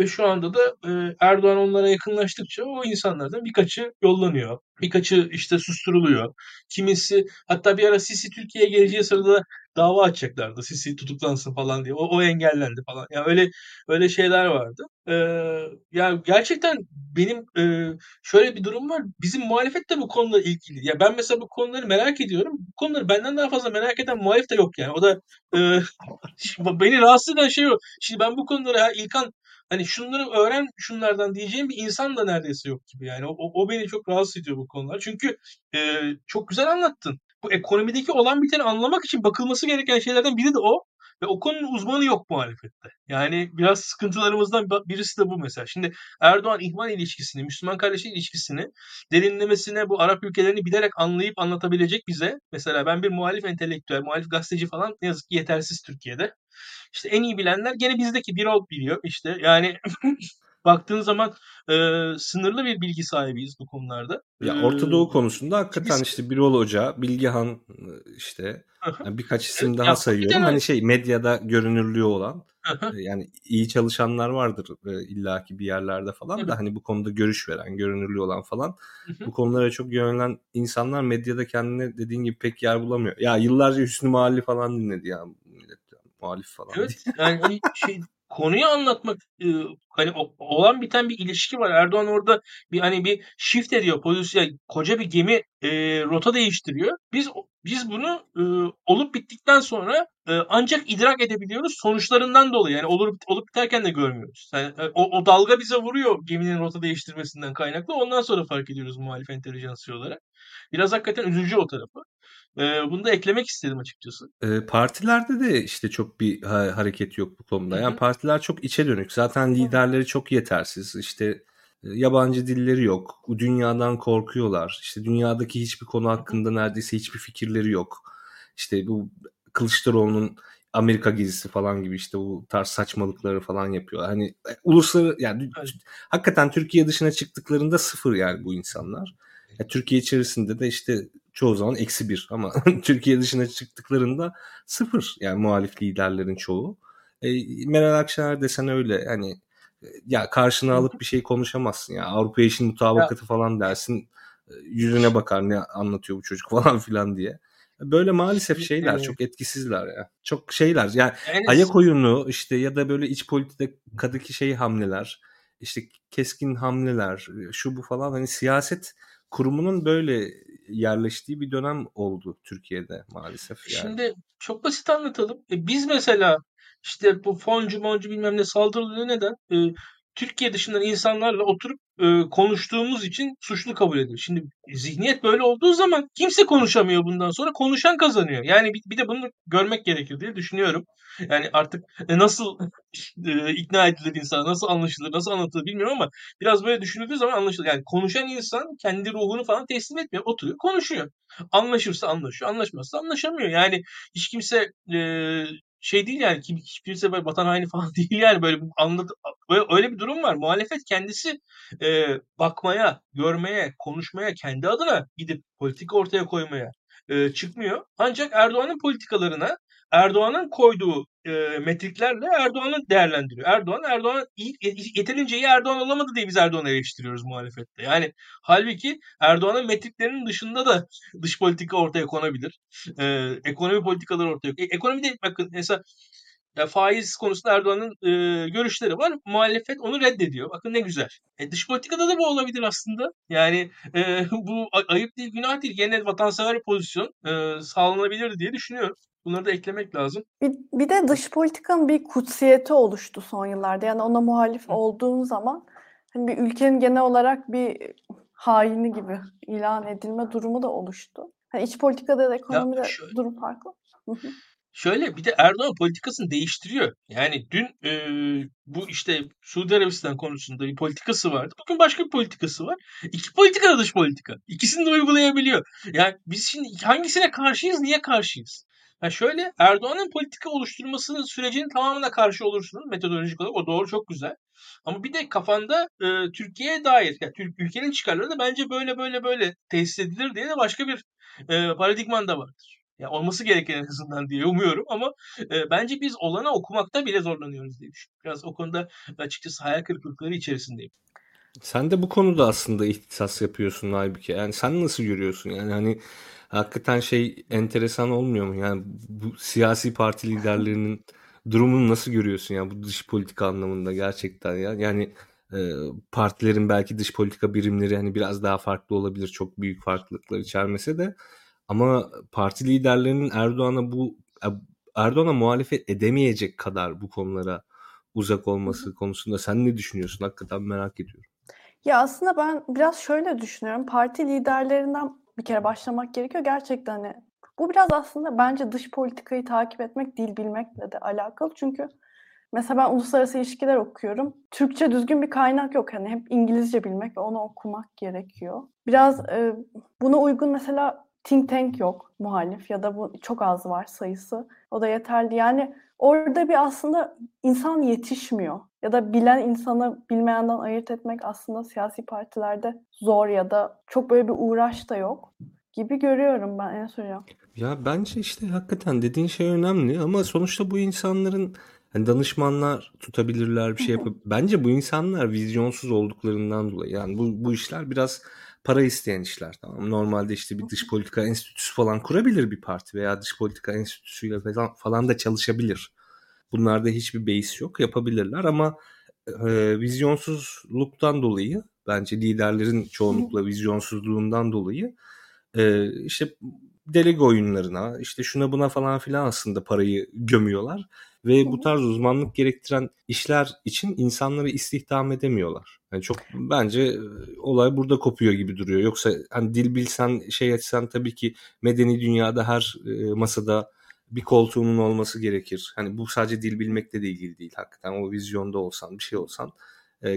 ve şu anda da e, Erdoğan onlara yakınlaştıkça o insanlardan birkaçı yollanıyor. Birkaçı işte susturuluyor. Kimisi, hatta bir ara Sisi Türkiye'ye geleceği sırada dava açacaklardı. Sisi tutuklansın falan diye. O, o engellendi falan. Yani öyle öyle şeyler vardı. Ee, yani gerçekten benim e, şöyle bir durum var. Bizim muhalefet de bu konuda ilgili. Ya ben mesela bu konuları merak ediyorum. Bu konuları benden daha fazla merak eden muhalif de yok yani. O da e, beni rahatsız eden şey o. Şimdi ben bu konulara İlkan, hani şunları öğren şunlardan diyeceğim bir insan da neredeyse yok gibi yani. O, o beni çok rahatsız ediyor bu konular. Çünkü e, çok güzel anlattın. Bu ekonomideki olan biteni anlamak için bakılması gereken şeylerden biri de o. Ve o konunun uzmanı yok muhalefette. Yani biraz sıkıntılarımızdan birisi de bu mesela. Şimdi Erdoğan-İhvan ilişkisini, Müslüman kardeşlik ilişkisini derinlemesine bu Arap ülkelerini bilerek anlayıp anlatabilecek bize. Mesela ben bir muhalif entelektüel, muhalif gazeteci falan ne yazık ki yetersiz Türkiye'de. İşte en iyi bilenler gene bizdeki bir ol biliyor işte. Yani baktığın zaman e, sınırlı bir bilgi sahibiyiz bu konularda. Ya Orta Doğu konusunda hakikaten Biz... işte Birol Hoca, Bilgehan işte yani birkaç isim daha ya, sayıyorum. Hani şey medyada görünürlüğü olan yani iyi çalışanlar vardır e, illaki bir yerlerde falan da hani bu konuda görüş veren, görünürlüğü olan falan bu konulara çok yönelen insanlar medyada kendine dediğin gibi pek yer bulamıyor. Ya yıllarca Hüsnü Mahalli falan dinledi ya millet muhalif falan. Evet yani şey konuyu anlatmak e, hani olan biten bir ilişki var. Erdoğan orada bir hani bir shift ediyor pozisyon, yani koca bir gemi e, rota değiştiriyor. Biz biz bunu e, olup bittikten sonra e, ancak idrak edebiliyoruz sonuçlarından dolayı. Yani olup olup biterken de görmüyoruz. Yani o, o dalga bize vuruyor geminin rota değiştirmesinden kaynaklı. Ondan sonra fark ediyoruz muhalif entelijansiye olarak. Biraz hakikaten üzücü o tarafı. Bunu da eklemek istedim açıkçası. Partilerde de işte çok bir hareket yok bu konuda. Yani partiler çok içe dönük. Zaten liderleri çok yetersiz. İşte yabancı dilleri yok. Dünyadan korkuyorlar. İşte dünyadaki hiçbir konu hakkında neredeyse hiçbir fikirleri yok. İşte bu Kılıçdaroğlu'nun Amerika gezisi falan gibi işte bu tarz saçmalıkları falan yapıyorlar. Hani uluslararası yani evet. Hakikaten Türkiye dışına çıktıklarında sıfır yani bu insanlar. Yani Türkiye içerisinde de işte çoğu zaman eksi bir ama Türkiye dışına çıktıklarında sıfır yani muhalif liderlerin çoğu. E, Meral Akşener desen öyle hani ya karşına alıp bir şey konuşamazsın ya Avrupa işin mutabakatı ya. Falan dersin yüzüne bakar ne anlatıyor bu çocuk falan filan diye. Böyle maalesef şeyler yani. Çok etkisizler ya. Çok şeyler yani, yani ayak oyunu işte ya da böyle iç politikadaki şey hamleler işte keskin hamleler şu bu falan hani siyaset kurumunun böyle yerleştiği bir dönem oldu Türkiye'de maalesef. Yani. Şimdi çok basit anlatalım. E biz mesela işte bu foncu moncu bilmem ne saldırılıyor neden? E, Türkiye dışından insanlarla oturup e, konuştuğumuz için suçlu kabul ediyor. Şimdi zihniyet böyle olduğu zaman kimse konuşamıyor bundan sonra. Konuşan kazanıyor. Yani bir, bir de bunu görmek gerekir diye düşünüyorum. Yani artık e, nasıl e, ikna edilir insan, nasıl anlaşılır, nasıl anlatılır bilmiyorum ama biraz böyle düşünüldüğü zaman anlaşılır. Yani konuşan insan kendi ruhunu falan teslim etmiyor. Oturuyor, konuşuyor. Anlaşırsa anlaşıyor, anlaşmazsa anlaşamıyor. Yani hiç kimse... E, şey değil yani hiç kimse böyle vatan haini falan değil yani böyle anlat böyle öyle bir durum var. Muhalefet kendisi e, bakmaya, görmeye, konuşmaya, kendi adına gidip politika ortaya koymaya e, çıkmıyor. Ancak Erdoğan'ın politikalarına, Erdoğan'ın koyduğu e, metriklerle Erdoğan'ı değerlendiriyor. Erdoğan, Erdoğan yeterince iyi Erdoğan olamadı diye biz Erdoğan'ı eleştiriyoruz muhalefette. Yani halbuki Erdoğan'ın metriklerinin dışında da dış politika ortaya konabilir. E, ekonomi politikaları ortaya konabilir. E, ekonomide bakın mesela ya faiz konusunda Erdoğan'ın e, görüşleri var. Muhalefet onu reddediyor. Bakın ne güzel. E, dış politikada da bu olabilir aslında. Yani e, bu ayıp değil, günah değil. Genel vatansever pozisyon e, sağlanabilir diye düşünüyorum. Bunları da eklemek lazım. Bir, bir de dış politikanın bir kutsiyeti oluştu son yıllarda. Yani ona muhalif olduğun zaman hani bir ülkenin genel olarak bir haini gibi ilan edilme durumu da oluştu. Yani iç politikada da ekonomide durum farklı. Şöyle bir de Erdoğan politikasını değiştiriyor. Yani dün e, bu işte Suudi Arabistan konusunda bir politikası vardı. Bugün başka bir politikası var. İki politika da dış politika. İkisini de uygulayabiliyor. Yani biz şimdi hangisine karşıyız, niye karşıyız? Yani şöyle Erdoğan'ın politika oluşturmasının sürecinin tamamına karşı olursunuz metodolojik olarak. O doğru, çok güzel. Ama bir de kafanda e, Türkiye'ye dair, yani Türk, ülkenin çıkarları da bence böyle böyle böyle tesis edilir diye de başka bir e, paradigman da vardır. Yani olması gereken en azından diye umuyorum ama e, bence biz olana okumakta bile zorlanıyoruz diye düşünüyorum. Biraz o konuda açıkçası hayal kırıklıkları içerisindeyim. Sen de bu konuda aslında ihtisas yapıyorsun Aybike. Yani sen nasıl görüyorsun? Yani hani hakikaten şey enteresan olmuyor mu? Yani bu siyasi parti liderlerinin durumunu nasıl görüyorsun? Yani bu dış politika anlamında gerçekten ya. Yani e, partilerin belki dış politika birimleri hani biraz daha farklı olabilir. Çok büyük farklılıklar içermese de. Ama parti liderlerinin Erdoğan'a bu Erdoğan'a muhalefet edemeyecek kadar bu konulara uzak olması konusunda sen ne düşünüyorsun? Hakikaten merak ediyorum. Ya aslında ben biraz şöyle düşünüyorum. Parti liderlerinden bir kere başlamak gerekiyor. Gerçekten hani bu biraz aslında bence dış politikayı takip etmek, dil bilmekle de alakalı. Çünkü mesela ben uluslararası ilişkiler okuyorum. Türkçe düzgün bir kaynak yok. Hani hep İngilizce bilmek ve onu okumak gerekiyor. Biraz e, buna uygun mesela think tank yok muhalif ya da bu çok az var sayısı. O da yeterli. Yani orada bir aslında insan yetişmiyor. Ya da bilen insanı bilmeyenden ayırt etmek aslında siyasi partilerde zor ya da çok böyle bir uğraş da yok gibi görüyorum ben en son. Ya bence işte hakikaten dediğin şey önemli ama sonuçta bu insanların yani danışmanlar tutabilirler bir şey yapıp bence bu insanlar vizyonsuz olduklarından dolayı yani bu, bu işler biraz para isteyen işler, tamam. Normalde işte bir dış politika enstitüsü falan kurabilir bir parti veya dış politika enstitüsüyle falan, falan da çalışabilir. Bunlarda hiçbir beis yok, yapabilirler ama e, vizyonsuzluktan dolayı bence liderlerin çoğunlukla vizyonsuzluğundan dolayı e, işte delege oyunlarına, işte şuna buna falan filan aslında parayı gömüyorlar. Ve bu tarz uzmanlık gerektiren işler için insanları istihdam edemiyorlar. Yani çok bence olay burada kopuyor gibi duruyor. Yoksa hani dil bilsen, şey etsen tabii ki medeni dünyada her masada bir koltuğunun olması gerekir. Hani bu sadece dil bilmekle de ilgili değil hakikaten. O vizyonda olsan, bir şey olsan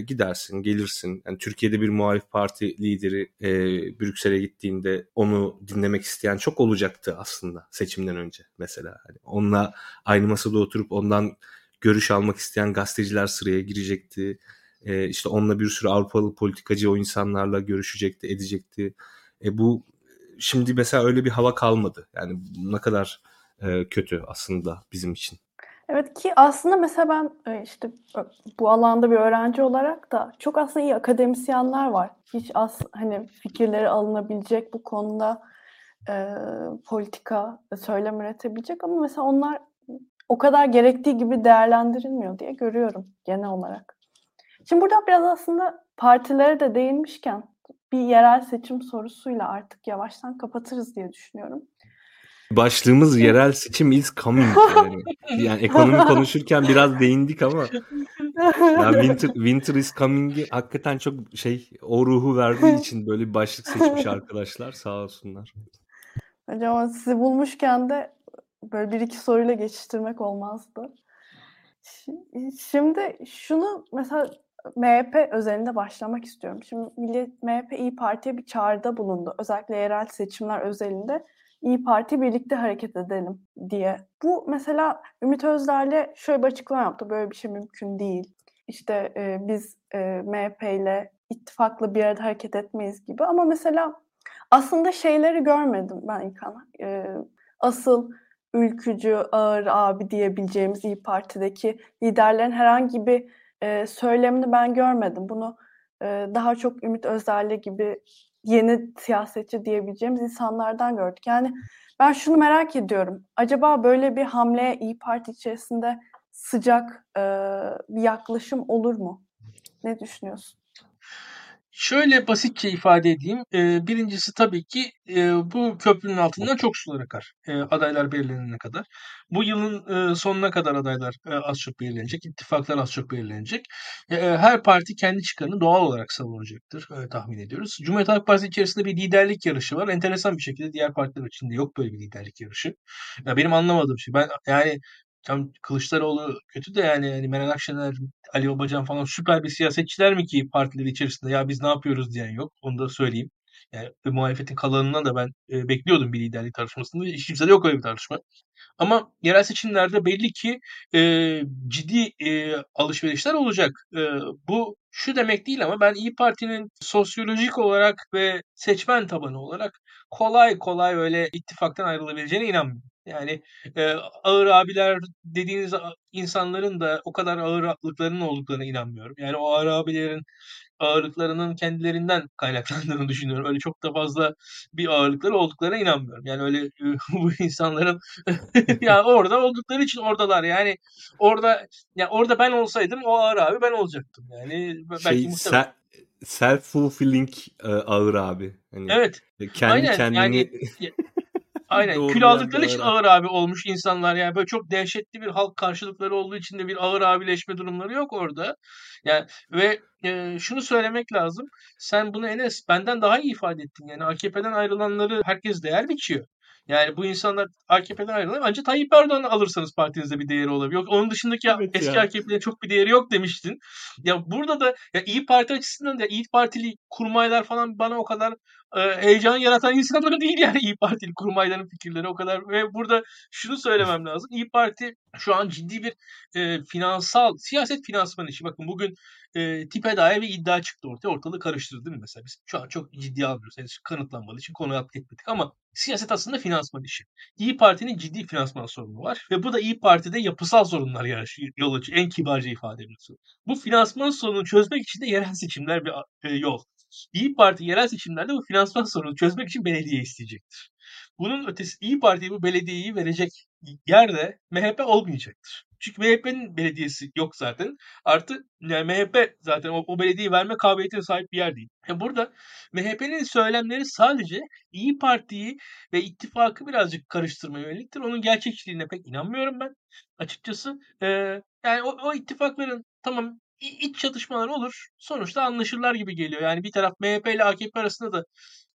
gidersin, gelirsin. Yani Türkiye'de bir muhalif parti lideri e, Brüksel'e gittiğinde onu dinlemek isteyen çok olacaktı aslında seçimden önce mesela. Yani onunla aynı masada oturup ondan görüş almak isteyen gazeteciler sıraya girecekti. E, işte onunla bir sürü Avrupalı politikacı o insanlarla görüşecekti, edecekti. E, bu şimdi mesela öyle bir hava kalmadı. Yani ne kadar e, kötü aslında bizim için. Evet ki aslında mesela ben işte bu alanda bir öğrenci olarak da çok aslında iyi akademisyenler var. Hiç az hani fikirleri alınabilecek bu konuda e, politika söylem üretebilecek ama mesela onlar o kadar gerektiği gibi değerlendirilmiyor diye görüyorum genel olarak. Şimdi burada biraz aslında partilere de değinmişken bir yerel seçim sorusuyla artık yavaştan kapatırız diye düşünüyorum. Başlığımız yerel seçim is coming. Yani, yani ekonomi konuşurken biraz değindik ama yani winter, winter is coming'i hakikaten çok şey o ruhu verdiği için böyle bir başlık seçmiş arkadaşlar. Sağ olsunlar. Hocam sizi bulmuşken de böyle bir iki soruyla geçiştirmek olmazdı. Şimdi şunu mesela M H P özelinde başlamak istiyorum. Şimdi Milliyet, M H P İYİ Parti'ye bir çağrıda bulundu. Özellikle yerel seçimler özelinde. İYİ Parti birlikte hareket edelim diye. Bu mesela Ümit Özder'le şöyle bir açıklama yaptı. Böyle bir şey mümkün değil. İşte e, biz e, M H P ile ittifakla bir arada hareket etmeyiz gibi. Ama mesela aslında şeyleri görmedim ben İlkan. E, asıl ülkücü, ağır abi diyebileceğimiz İYİ Parti'deki liderlerin herhangi bir e, söylemini ben görmedim. Bunu e, daha çok Ümit Özder'le gibi yeni siyasetçi diyebileceğimiz insanlardan gördük. Yani ben şunu merak ediyorum. Acaba böyle bir hamleye İYİ Parti içerisinde sıcak e, bir yaklaşım olur mu? Ne düşünüyorsun? Şöyle basitçe ifade edeyim. E, birincisi tabii ki e, bu köprünün altından çok sular akar. E, adaylar belirlenene kadar. Bu yılın e, sonuna kadar adaylar e, az çok belirlenecek. İttifaklar az çok belirlenecek. E, e, her parti kendi çıkarını doğal olarak savunacaktır. E, tahmin ediyoruz. Cumhuriyet Halk Partisi içerisinde bir liderlik yarışı var. Enteresan bir şekilde diğer partiler içinde yok böyle bir liderlik yarışı. Ya, benim anlamadığım şey. Ben yani tam Kılıçdaroğlu kötü de yani, yani Meral Akşener, Ali Babacan falan süper bir siyasetçiler mi ki partileri içerisinde ya biz ne yapıyoruz diyen yok. Onu da söyleyeyim. Yani muhalefetin kalanına da ben e, bekliyordum bir liderlik tartışmasında. Hiç kimse de yok öyle bir tartışma. Ama yerel seçimlerde belli ki e, ciddi e, alışverişler olacak. E, bu şu demek değil ama ben İYİ Parti'nin sosyolojik olarak ve seçmen tabanı olarak kolay kolay öyle ittifaktan ayrılabileceğine inanmıyorum. Yani e, ağır abiler dediğiniz insanların da o kadar ağır ağırlıklarının olduklarına inanmıyorum. Yani o ağır abilerin ağırlıklarının kendilerinden kaynaklandığını düşünüyorum. Öyle çok da fazla bir ağırlıkları olduklarına inanmıyorum. Yani öyle e, bu insanların yani orada oldukları için oradalar. Yani orada yani orada ben olsaydım o ağır abi ben olacaktım. Yani şey, belki muhtemelen self-fulfilling e, ağır abi. Yani evet. Kendi aynen, kendini yani, aynen. Doğru, kül aldıkları yani, için ağır abi olmuş insanlar. Yani böyle çok dehşetli bir halk karşılıkları olduğu için de bir ağır abileşme durumları yok orada. Yani ve e, şunu söylemek lazım. Sen bunu Enes benden daha iyi ifade ettin. Yani A K P'den ayrılanları herkes değer biçiyor. Yani bu insanlar A K P'den ayrılıyor. Ancak Tayyip Erdoğan'ı alırsanız partinizde bir değeri olabilir. Yok, onun dışındaki evet eski yani. A K P'de çok bir değeri yok demiştin. Ya burada da ya İYİ Parti açısından da İYİ Partili kurmaylar falan bana o kadar e, heyecan yaratan insanlar değil yani İYİ Partili kurmayların fikirleri o kadar. Ve burada şunu söylemem lazım. İYİ Parti şu an ciddi bir e, finansal, siyaset finansmanı işi. Bakın bugün e, tipe dair bir iddia çıktı ortaya. Ortalığı karıştırdı değil mi mesela? Biz şu an çok ciddiye almıyoruz. Yani kanıtlanmadığı için konu atletmedik ama siyaset aslında finansman işi. İYİ Parti'nin ciddi finansman sorunu var ve bu da İYİ Parti'de yapısal sorunlar yol açıyor. En kibarca ifade ediyoruz. Bu finansman sorununu çözmek için de yerel seçimler bir yol. İYİ Parti yerel seçimlerde bu finansman sorununu çözmek için belediye isteyecektir. Bunun ötesi İYİ Parti'ye bu belediyeyi verecek yerde M H P olmayacaktır. Çünkü M H P'nin belediyesi yok zaten. Artı yani M H P zaten o, o belediyeyi verme kabiliyetine sahip bir yer değil. Yani burada M H P'nin söylemleri sadece İYİ Parti'yi ve ittifakı birazcık karıştırmaya yöneliktir. Onun gerçekçiliğine pek inanmıyorum ben açıkçası. Ee, yani o, o ittifakların tamam iç çatışmalar olur. Sonuçta anlaşırlar gibi geliyor. Yani bir taraf M H P ile A K P arasında da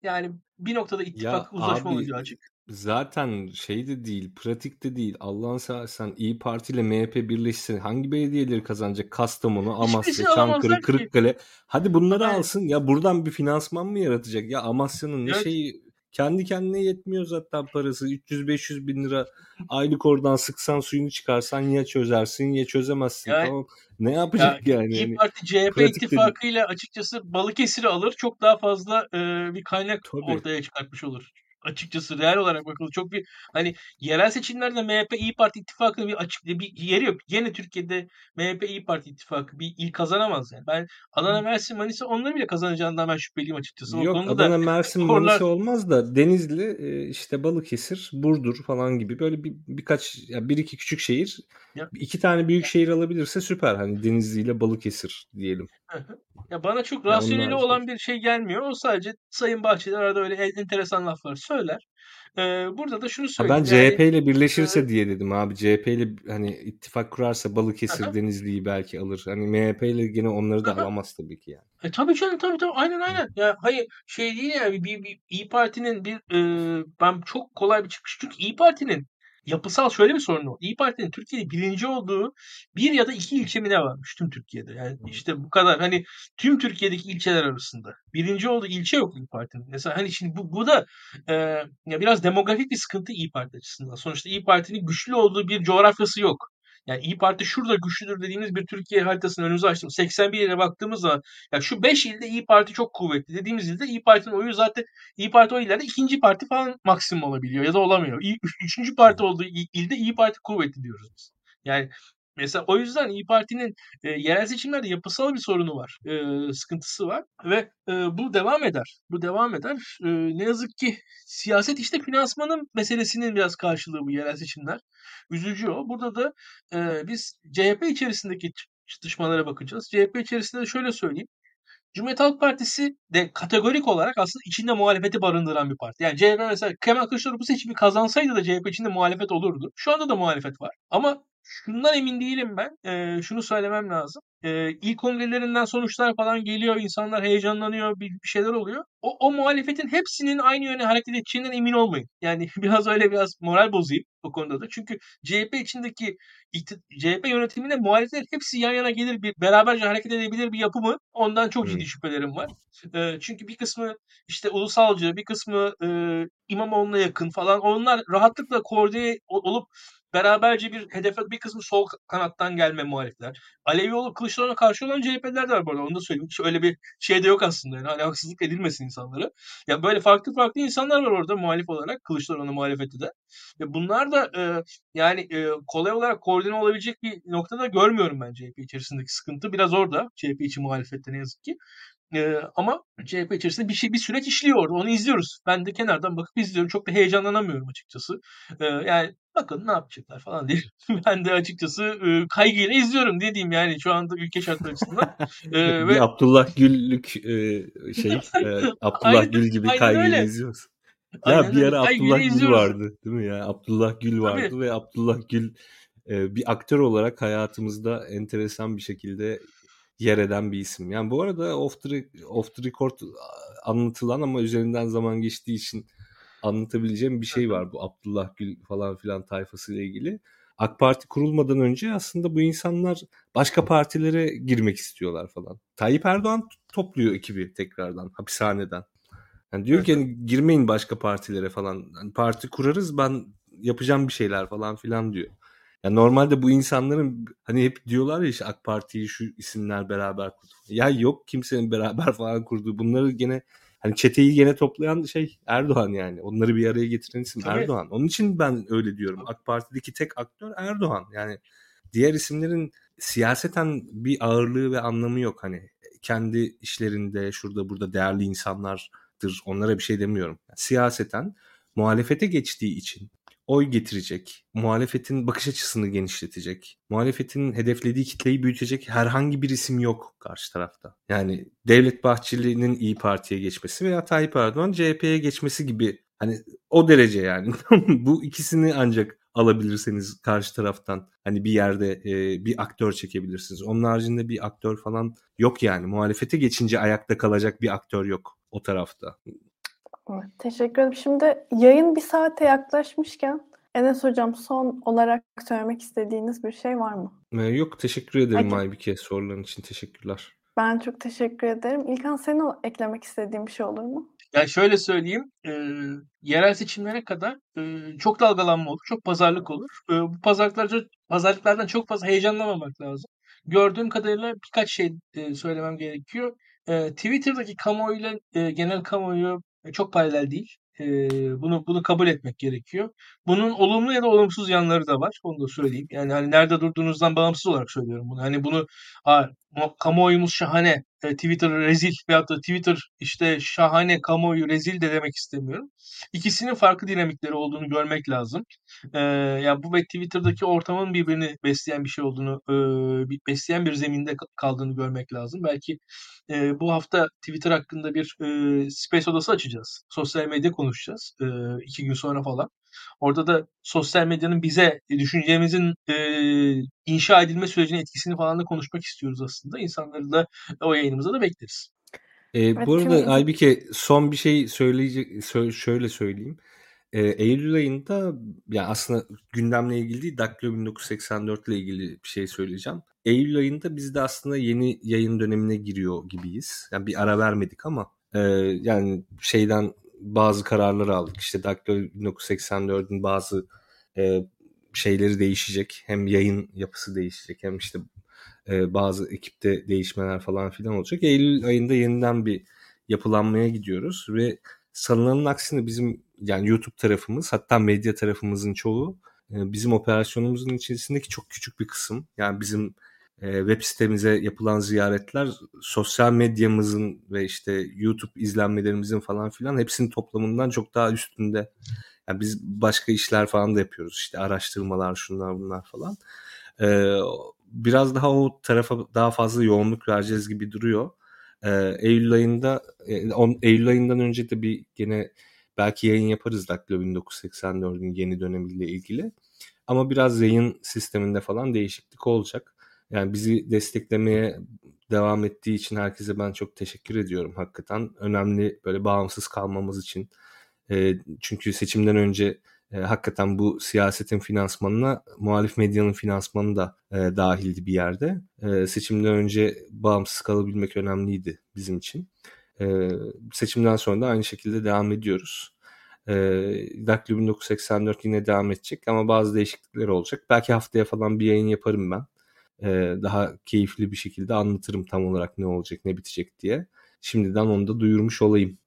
yani bir noktada ittifak uzlaşma olacağı açık. Zaten şey de değil, pratik de değil. Allah'ın seversen İYİ Parti ile M H P birleşsin. Hangi belediyeleri kazanacak? Kastamonu, Amasya, Çankırı, Kırıkkale. Hadi bunları yani alsın. Ya buradan bir finansman mı yaratacak? Ya Amasya'nın ne evet. şeyi kendi kendine yetmiyor zaten parası. üç yüz beş yüz bin lira aylık oradan sıksan suyunu çıkarsan ya çözersin ya çözemezsin. Yani, tamam. Ne yapacak yani? yani? İYİ Parti C H P ittifakıyla açıkçası Balıkesir'i alır. Çok daha fazla e, bir kaynak Tabii. ortaya çıkartmış olur. Açıkçası real olarak bakılır. Çok bir hani yerel seçimlerde M H P İYİ Parti ittifakının bir açık bir yeri yok. Yine Türkiye'de M H P İYİ Parti ittifakı bir il kazanamaz yani. Ben Adana, Mersin, Manisa onları bile kazanacağından ben şüpheliyim açıkçası. Yok o Adana, da, Mersin, korlar... Manisa olmaz da Denizli, işte Balıkesir, Burdur falan gibi böyle bir birkaç yani bir iki küçük şehir, ya. iki tane büyük şehir alabilirse süper. Hani Denizli ile Balıkesir diyelim. Ya bana çok rasyonel olan bir şey gelmiyor. O sadece Sayın Bahçeli arada öyle enteresan laflar söyler. Ee, burada da şunu söyleyeyim. Ben C H P ile yani, birleşirse e... diye dedim abi. C H P ile hani ittifak kurarsa Balıkesir, Aha. Denizli'yi belki alır. Hani M H P ile gene onları da Aha. alamaz tabii ki yani. E, tabii canım tabii tabii. Aynen aynen. Ya hayır şey değil yani bir, bir İYİ Parti'nin bir e, ben çok kolay bir çıkış. Çünkü İYİ Parti'nin yapısal şöyle bir sorunu var. İYİ Parti'nin Türkiye'de birinci olduğu bir ya da iki ilçe mi ne varmış tüm Türkiye'de. Yani işte bu kadar hani tüm Türkiye'deki ilçeler arasında. Birinci olduğu ilçe yok İYİ Parti'nin. Mesela hani şimdi bu, bu da e, ya biraz demografik bir sıkıntı İYİ Parti açısından. Sonuçta İYİ Parti'nin güçlü olduğu bir coğrafyası yok. Yani İYİ Parti şurada güçlüdür dediğimiz bir Türkiye haritasını önümüze açtım. seksen bir ile baktığımız zaman ya şu beş ilde İYİ Parti çok kuvvetli dediğimiz ilde İYİ Parti'nin oyu zaten İYİ Parti o illerde ikinci parti falan maksimum olabiliyor ya da olamıyor. Üçüncü parti olduğu ilde İYİ Parti kuvvetli diyoruz biz. Yani mesela o yüzden İYİ Parti'nin e, yerel seçimlerde yapısal bir sorunu var. E, sıkıntısı var ve e, bu devam eder. Bu devam eder. E, ne yazık ki siyaset işte finansmanın meselesinin biraz karşılığı bu yerel seçimler. Üzücü o. Burada da e, biz C H P içerisindeki çatışmalara bakacağız. C H P içerisinde şöyle söyleyeyim. Cumhuriyet Halk Partisi de kategorik olarak aslında içinde muhalefeti barındıran bir parti. Yani C H P mesela Kemal Kılıçdaroğlu bu seçimi kazansaydı da C H P içinde muhalefet olurdu. Şu anda da muhalefet var. Ama şundan emin değilim ben. E, şunu söylemem lazım. E, İl kongrelerinden sonuçlar falan geliyor. İnsanlar heyecanlanıyor. Bir, bir şeyler oluyor. O, o muhalefetin hepsinin aynı yöne hareket edeceğinden emin olmayın. Yani biraz öyle biraz moral bozayım o konuda da. Çünkü C H P içindeki C H P yönetiminde muhalefetler hepsi yan yana gelir. Bir, beraberce hareket edebilir bir yapı mı? Ondan çok ciddi şüphelerim var. E, çünkü bir kısmı işte ulusalcı, bir kısmı e, İmamoğlu'na yakın falan. Onlar rahatlıkla koordine olup beraberce bir hedefe bir kısmı sol kanattan gelme muhalifler. Alevi olup Kılıçdaroğlu'na karşı olan C H P'liler de var bu arada. Onu da söyleyeyim. Hiç öyle bir şey de yok aslında. Yani hani haksızlık edilmesin insanlara. Ya böyle farklı farklı insanlar var orada muhalif olarak. Kılıçdaroğlu'na muhalefeti de. Ya bunlar da e, yani e, kolay olarak koordine olabilecek bir noktada görmüyorum ben C H P içerisindeki sıkıntı. Biraz orada C H P içi muhalefette ne yazık ki. Ee, ama C H P içerisinde bir şey bir süreç işliyor orada. Onu izliyoruz. Ben de kenardan bakıp izliyorum. Çok da heyecanlanamıyorum açıkçası. Ee, yani bakın ne yapacaklar falan diye. Ben de açıkçası e, kaygıyla izliyorum dediğim yani şu anda ülke şartları açısından. Ee, ve... Abdullah Gül'lük e, şey e, Abdullah aynen, Gül gibi kaygıyla izliyoruz. Ya aynen, bir ara Abdullah Gül izliyoruz. Vardı değil mi ya? Abdullah Gül vardı Tabii. ve Abdullah Gül e, bir aktör olarak hayatımızda enteresan bir şekilde yer eden bir isim. Yani bu arada off the, off the record anlatılan ama üzerinden zaman geçtiği için anlatabileceğim bir şey var bu Abdullah Gül falan filan tayfasıyla ilgili. AK Parti kurulmadan önce aslında bu insanlar başka partilere girmek istiyorlar falan. Tayyip Erdoğan topluyor ekibi tekrardan hapishaneden. Yani diyor ki yani girmeyin başka partilere falan. Yani parti kurarız ben yapacağım bir şeyler falan filan diyor. Ya normalde bu insanların hani hep diyorlar ya işte AK Parti'yi şu isimler beraber kurdu. Ya yok kimsenin beraber falan kurduğu. Bunları gene hani çeteyi gene toplayan şey Erdoğan yani. Onları bir araya getiren isim Tabii. Erdoğan. Onun için ben öyle diyorum. AK Parti'deki tek aktör Erdoğan. Yani diğer isimlerin siyaseten bir ağırlığı ve anlamı yok. Hani kendi işlerinde şurada burada değerli insanlardır. Onlara bir şey demiyorum. Yani siyaseten muhalefete geçtiği için oy getirecek, muhalefetin bakış açısını genişletecek, muhalefetin hedeflediği kitleyi büyütecek herhangi bir isim yok karşı tarafta. Yani Devlet Bahçeli'nin İYİ Parti'ye geçmesi veya Tayyip Erdoğan C H P'ye geçmesi gibi, hani o derece yani. Bu ikisini ancak alabilirseniz karşı taraftan hani bir yerde e, bir aktör çekebilirsiniz. Onun haricinde bir aktör falan yok yani. Muhalefete geçince ayakta kalacak bir aktör yok o tarafta. Evet, teşekkür ederim. Şimdi yayın bir saate yaklaşmışken Enes Hocam, son olarak söylemek istediğiniz bir şey var mı? Ee, yok, teşekkür ederim Aybike, soruların için teşekkürler. Ben çok teşekkür ederim. İlkan, senin eklemek istediğin bir şey olur mu? Yani şöyle söyleyeyim, e, yerel seçimlere kadar e, çok dalgalanma olur, çok pazarlık olur. E, bu pazarlıklar, pazarlıklardan çok fazla heyecanlanmamak lazım. Gördüğüm kadarıyla birkaç şey e, söylemem gerekiyor. E, Twitter'daki kamuoyuyla e, genel kamuoyu e, çok paralel değil. E, bunu bunu kabul etmek gerekiyor. Bunun olumlu ya da olumsuz yanları da var. Onu da söyleyeyim. Yani hani nerede durduğunuzdan bağımsız olarak söylüyorum bunu. Hani bunu a, kamuoyumuz şahane, Twitter rezil veyahut da Twitter işte şahane, kamuoyu rezil de demek istemiyorum. İkisinin farklı dinamikleri olduğunu görmek lazım. Ee, yani bu ve Twitter'daki ortamın birbirini besleyen bir şey olduğunu, e, besleyen bir zeminde kaldığını görmek lazım. Belki e, bu hafta Twitter hakkında bir e, space odası açacağız. Sosyal medya konuşacağız. E, iki gün sonra falan. Orada da sosyal medyanın bize, düşüncemizin e, inşa edilme sürecinin etkisini falan da konuşmak istiyoruz aslında. İnsanları da o yayınımıza da bekleriz. E, evet, bu arada şimdi... Aybike, son bir şey söyleyecek, şöyle söyleyeyim. E, Eylül ayında, yani aslında gündemle ilgili değil, Daktilo bin dokuz yüz seksen dört ile ilgili bir şey söyleyeceğim. Eylül ayında biz de aslında yeni yayın dönemine giriyor gibiyiz. Yani bir ara vermedik ama e, yani şeyden... bazı kararları aldık. İşte Daktilo bin dokuz yüz seksen dördün bazı e, şeyleri değişecek. Hem yayın yapısı değişecek, hem işte e, bazı ekipte değişmeler falan filan olacak. Eylül ayında yeniden bir yapılanmaya gidiyoruz ve sanılanın aksine bizim, yani YouTube tarafımız, hatta medya tarafımızın çoğu e, bizim operasyonumuzun içerisindeki çok küçük bir kısım. Yani bizim web sitemize yapılan ziyaretler, sosyal medyamızın ve işte YouTube izlenmelerimizin falan filan hepsinin toplamından çok daha üstünde. Yani biz başka işler falan da yapıyoruz. İşte araştırmalar, şunlar bunlar falan. Ee, biraz daha o tarafa daha fazla yoğunluk vereceğiz gibi duruyor. Ee, Eylül ayında, Eylül ayından önce de bir gene belki yayın yaparız Daktilo bin dokuz yüz seksen dördün yeni dönemiyle ilgili. Ama biraz yayın sisteminde falan değişiklik olacak. Yani bizi desteklemeye devam ettiği için herkese ben çok teşekkür ediyorum hakikaten. Önemli, böyle bağımsız kalmamız için. E, çünkü seçimden önce e, hakikaten bu siyasetin finansmanına muhalif medyanın finansmanı da e, dahildi bir yerde. E, seçimden önce bağımsız kalabilmek önemliydi bizim için. E, seçimden sonra da aynı şekilde devam ediyoruz. E, Daktilo bin dokuz yüz seksen dört yine devam edecek ama bazı değişiklikler olacak. Belki haftaya falan bir yayın yaparım ben. Daha keyifli bir şekilde anlatırım tam olarak ne olacak, ne bitecek diye. Şimdiden onu da duyurmuş olayım.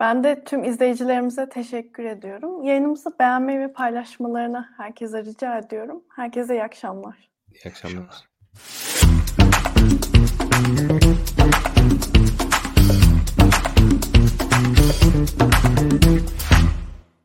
Ben de tüm izleyicilerimize teşekkür ediyorum. Yayınımızı beğenmeyi ve paylaşmalarını herkese rica ediyorum. Herkese iyi akşamlar. İyi akşamlar. İyi akşamlar.